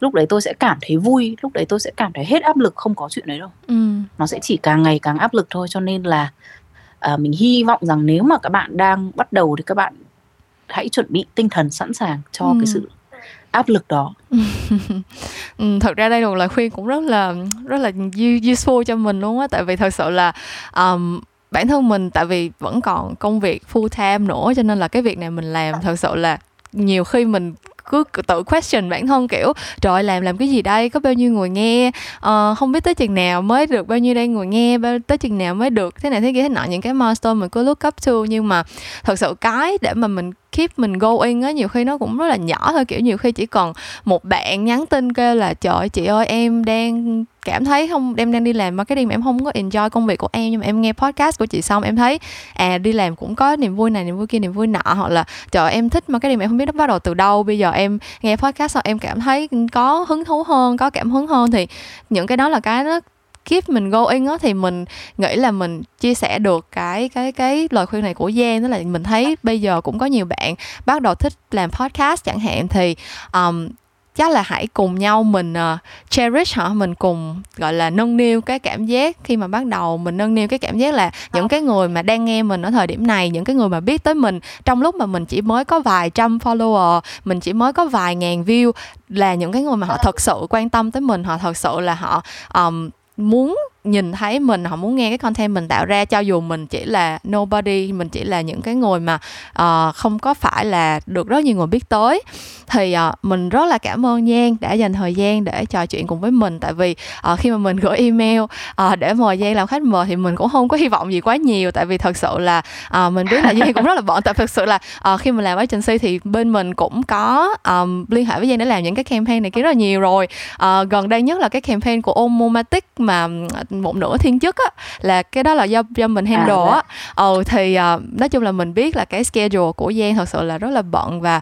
lúc đấy tôi sẽ cảm thấy vui, lúc đấy tôi sẽ cảm thấy hết áp lực. Không có chuyện đấy đâu. Ừ. Nó sẽ chỉ càng ngày càng áp lực thôi. Cho nên là à, mình hy vọng rằng nếu mà các bạn đang bắt đầu thì các bạn hãy chuẩn bị tinh thần sẵn sàng cho ừ. cái sự áp lực đó. Thật ra đây là một lời khuyên cũng rất là rất là useful cho mình luôn á. Tại vì thật sự là um, bản thân mình, tại vì vẫn còn công việc full time nữa, cho nên là cái việc này mình làm thật sự là nhiều khi mình cứ tự question bản thân kiểu trời làm làm cái gì đây, có bao nhiêu người nghe, uh, không biết tới chừng nào mới được bao nhiêu đây người nghe, bao, tới chừng nào mới được thế này thế kia thế nọ, những cái milestone mình cứ look up to. Nhưng mà thật sự cái để mà mình keep mình going á, nhiều khi nó cũng rất là nhỏ thôi, kiểu nhiều khi chỉ còn một bạn nhắn tin kêu là trời chị ơi em đang cảm thấy không, em đang đi làm marketing mà em không có enjoy công việc của em, nhưng mà em nghe podcast của chị xong em thấy à đi làm cũng có niềm vui này niềm vui kia niềm vui nọ, hoặc là trời em thích marketing mà em không biết nó bắt đầu từ đâu, bây giờ em nghe podcast xong em cảm thấy có hứng thú hơn, có cảm hứng hơn. Thì những cái đó là cái đó keep mình going á, thì mình nghĩ là mình chia sẻ được cái cái cái lời khuyên này của Giang, đó là mình thấy bây giờ cũng có nhiều bạn bắt đầu thích làm podcast chẳng hạn, thì um, chắc là hãy cùng nhau mình uh, cherish hả, mình cùng gọi là nâng niu cái cảm giác khi mà bắt đầu, mình nâng niu cái cảm giác là những cái người mà đang nghe mình ở thời điểm này, những cái người mà biết tới mình trong lúc mà mình chỉ mới có vài trăm follower, mình chỉ mới có vài ngàn view, là những cái người mà họ thật sự quan tâm tới mình, họ thật sự là họ um, muốn nhìn thấy mình, họ muốn nghe cái content mình tạo ra, cho dù mình chỉ là nobody, mình chỉ là những cái người mà uh, không có phải là được rất nhiều người biết tới. Thì uh, mình rất là cảm ơn Giang đã dành thời gian để trò chuyện cùng với mình. Tại vì uh, khi mà mình gửi email uh, để mời Giang làm khách mời thì mình cũng không có hy vọng gì quá nhiều. Tại vì thật sự là uh, mình biết là Giang cũng rất là bận. Tại thật sự là uh, khi mình làm agency thì bên mình cũng có um, liên hệ với Giang để làm những cái campaign này kia rất là nhiều rồi. Uh, gần đây nhất là cái campaign của Omomatic mà một nửa thiên chức á, là cái đó là do, do mình handle á. Ờ thì uh, nói chung là mình biết là cái schedule của Giang thật sự là rất là bận, và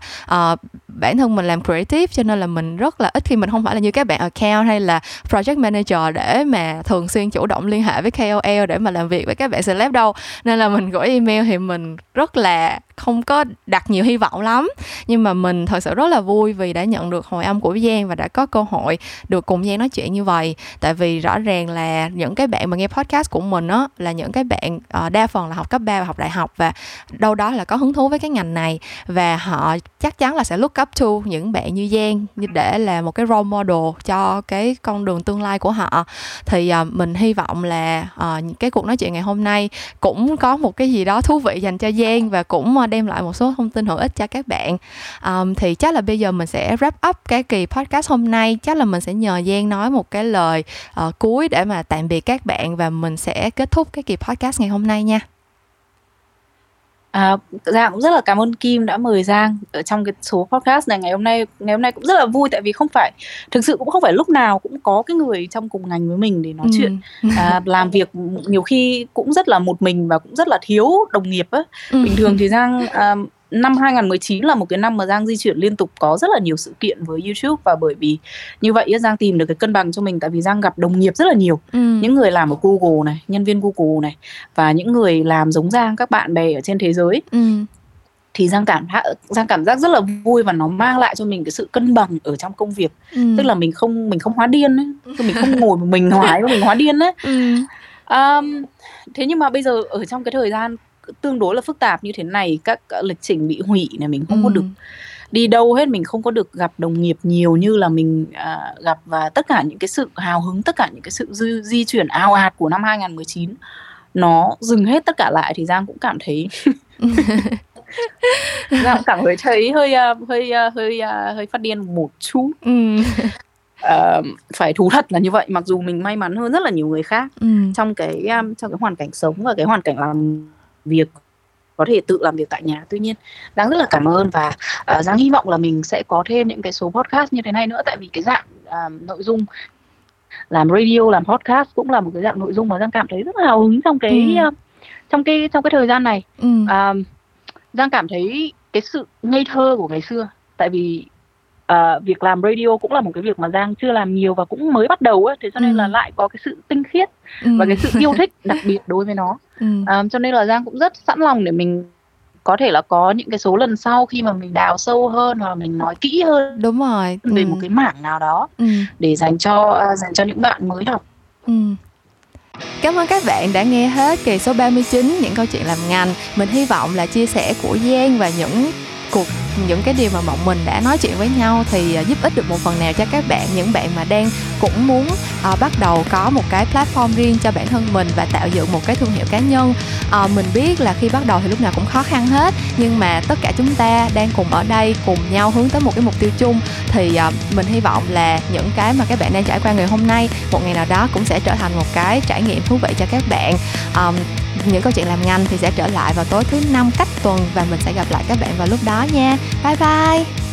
uh, bản thân mình làm creative cho nên là mình rất là ít khi, mình không phải là như các bạn account hay là project manager để mà thường xuyên chủ động liên hệ với K O L để mà làm việc với các bạn celeb đâu. Nên là mình gửi email thì mình rất là không có đặt nhiều hy vọng lắm, nhưng mà mình thật sự rất là vui vì đã nhận được hồi âm của Giang và đã có cơ hội được cùng Giang nói chuyện như vậy. Tại vì rõ ràng là những cái bạn mà nghe podcast của mình á, là những cái bạn uh, đa phần là học cấp ba và học đại học, và đâu đó là có hứng thú với cái ngành này, và họ chắc chắn là sẽ look up to những bạn như Giang để là một cái role model cho cái con đường tương lai của họ. Thì uh, mình hy vọng là uh, cái cuộc nói chuyện ngày hôm nay cũng có một cái gì đó thú vị dành cho Giang, và cũng đem lại một số thông tin hữu ích cho các bạn. um, Thì chắc là bây giờ mình sẽ wrap up cái kỳ podcast hôm nay. Chắc là mình sẽ nhờ Giang nói một cái lời uh, cuối để mà tạm biệt các bạn, và mình sẽ kết thúc cái kỳ podcast ngày hôm nay nha. À, Giang cũng rất là cảm ơn Kim đã mời Giang ở trong cái số podcast này ngày hôm nay. Ngày hôm nay cũng rất là vui, tại vì không phải, thực sự cũng không phải lúc nào cũng có cái người trong cùng ngành với mình để nói ừ. chuyện. à, Làm việc nhiều khi cũng rất là một mình và cũng rất là thiếu đồng nghiệp ấy. Bình ừ. thường thì Giang à, năm hai không một chín là một cái năm mà Giang di chuyển liên tục, có rất là nhiều sự kiện với YouTube, và bởi vì như vậy Giang tìm được cái cân bằng cho mình. Tại vì Giang gặp đồng nghiệp rất là nhiều, ừ. những người làm ở Google này, nhân viên Google này, và những người làm giống Giang, các bạn bè ở trên thế giới. ừ. Thì Giang cảm, Giang cảm giác rất là vui, và nó mang lại cho mình cái sự cân bằng ở trong công việc. ừ. Tức là mình không, mình không hóa điên ấy. Mình không ngồi một mình hoài, mình hóa điên ấy. ừ. um, Thế nhưng mà bây giờ ở trong cái thời gian tương đối là phức tạp như thế này, các lịch trình bị hủy này, mình không ừ. có được đi đâu hết, mình không có được gặp đồng nghiệp nhiều như là mình à, gặp, và tất cả những cái sự hào hứng, tất cả những cái sự di, di chuyển ào ạt của năm hai không một chín nó dừng hết tất cả lại, thì Giang cũng cảm thấy Giang cũng cảm thấy, thấy hơi hơi hơi hơi phát điên một chút. ừ. Uh, phải thú thật là như vậy, mặc dù mình may mắn hơn rất là nhiều người khác ừ. trong cái trong cái hoàn cảnh sống và cái hoàn cảnh làm việc, có thể tự làm việc tại nhà. Tuy nhiên Giang rất là cảm ơn, và uh, Giang hy vọng là mình sẽ có thêm những cái số podcast như thế này nữa. Tại vì cái dạng uh, nội dung làm radio, làm podcast cũng là một cái dạng nội dung mà Giang cảm thấy rất là hào hứng trong cái ừ. uh, trong cái trong cái thời gian này. ừ. uh, Giang cảm thấy cái sự ngây thơ của ngày xưa. Tại vì uh, việc làm radio cũng là một cái việc mà Giang chưa làm nhiều và cũng mới bắt đầu ấy. Thế cho nên ừ. là lại có cái sự tinh khiết ừ. và cái sự yêu thích đặc biệt đối với nó. Ừ. À, cho nên là Giang cũng rất sẵn lòng để mình có thể là có những cái số lần sau khi mà mình đào sâu hơn hoặc là mình nói kỹ hơn đúng rồi về ừ. một cái mảng nào đó ừ. để dành cho uh, dành cho những bạn mới học. Ừ. Cảm ơn các bạn đã nghe hết kỳ số ba mươi chín những câu chuyện làm ngành. Mình hy vọng là chia sẻ của Giang và những cuộc những cái điều mà bọn mình đã nói chuyện với nhau thì giúp ích được một phần nào cho các bạn, những bạn mà đang cũng muốn uh, bắt đầu có một cái platform riêng cho bản thân mình và tạo dựng một cái thương hiệu cá nhân. Uh, mình biết là khi bắt đầu thì lúc nào cũng khó khăn hết, nhưng mà tất cả chúng ta đang cùng ở đây cùng nhau hướng tới một cái mục tiêu chung thì uh, mình hy vọng là những cái mà các bạn đang trải qua ngày hôm nay một ngày nào đó cũng sẽ trở thành một cái trải nghiệm thú vị cho các bạn. Um, Những câu chuyện làm ngành thì sẽ trở lại vào tối thứ năm cách tuần và mình sẽ gặp lại các bạn vào lúc đó nha. Bye bye.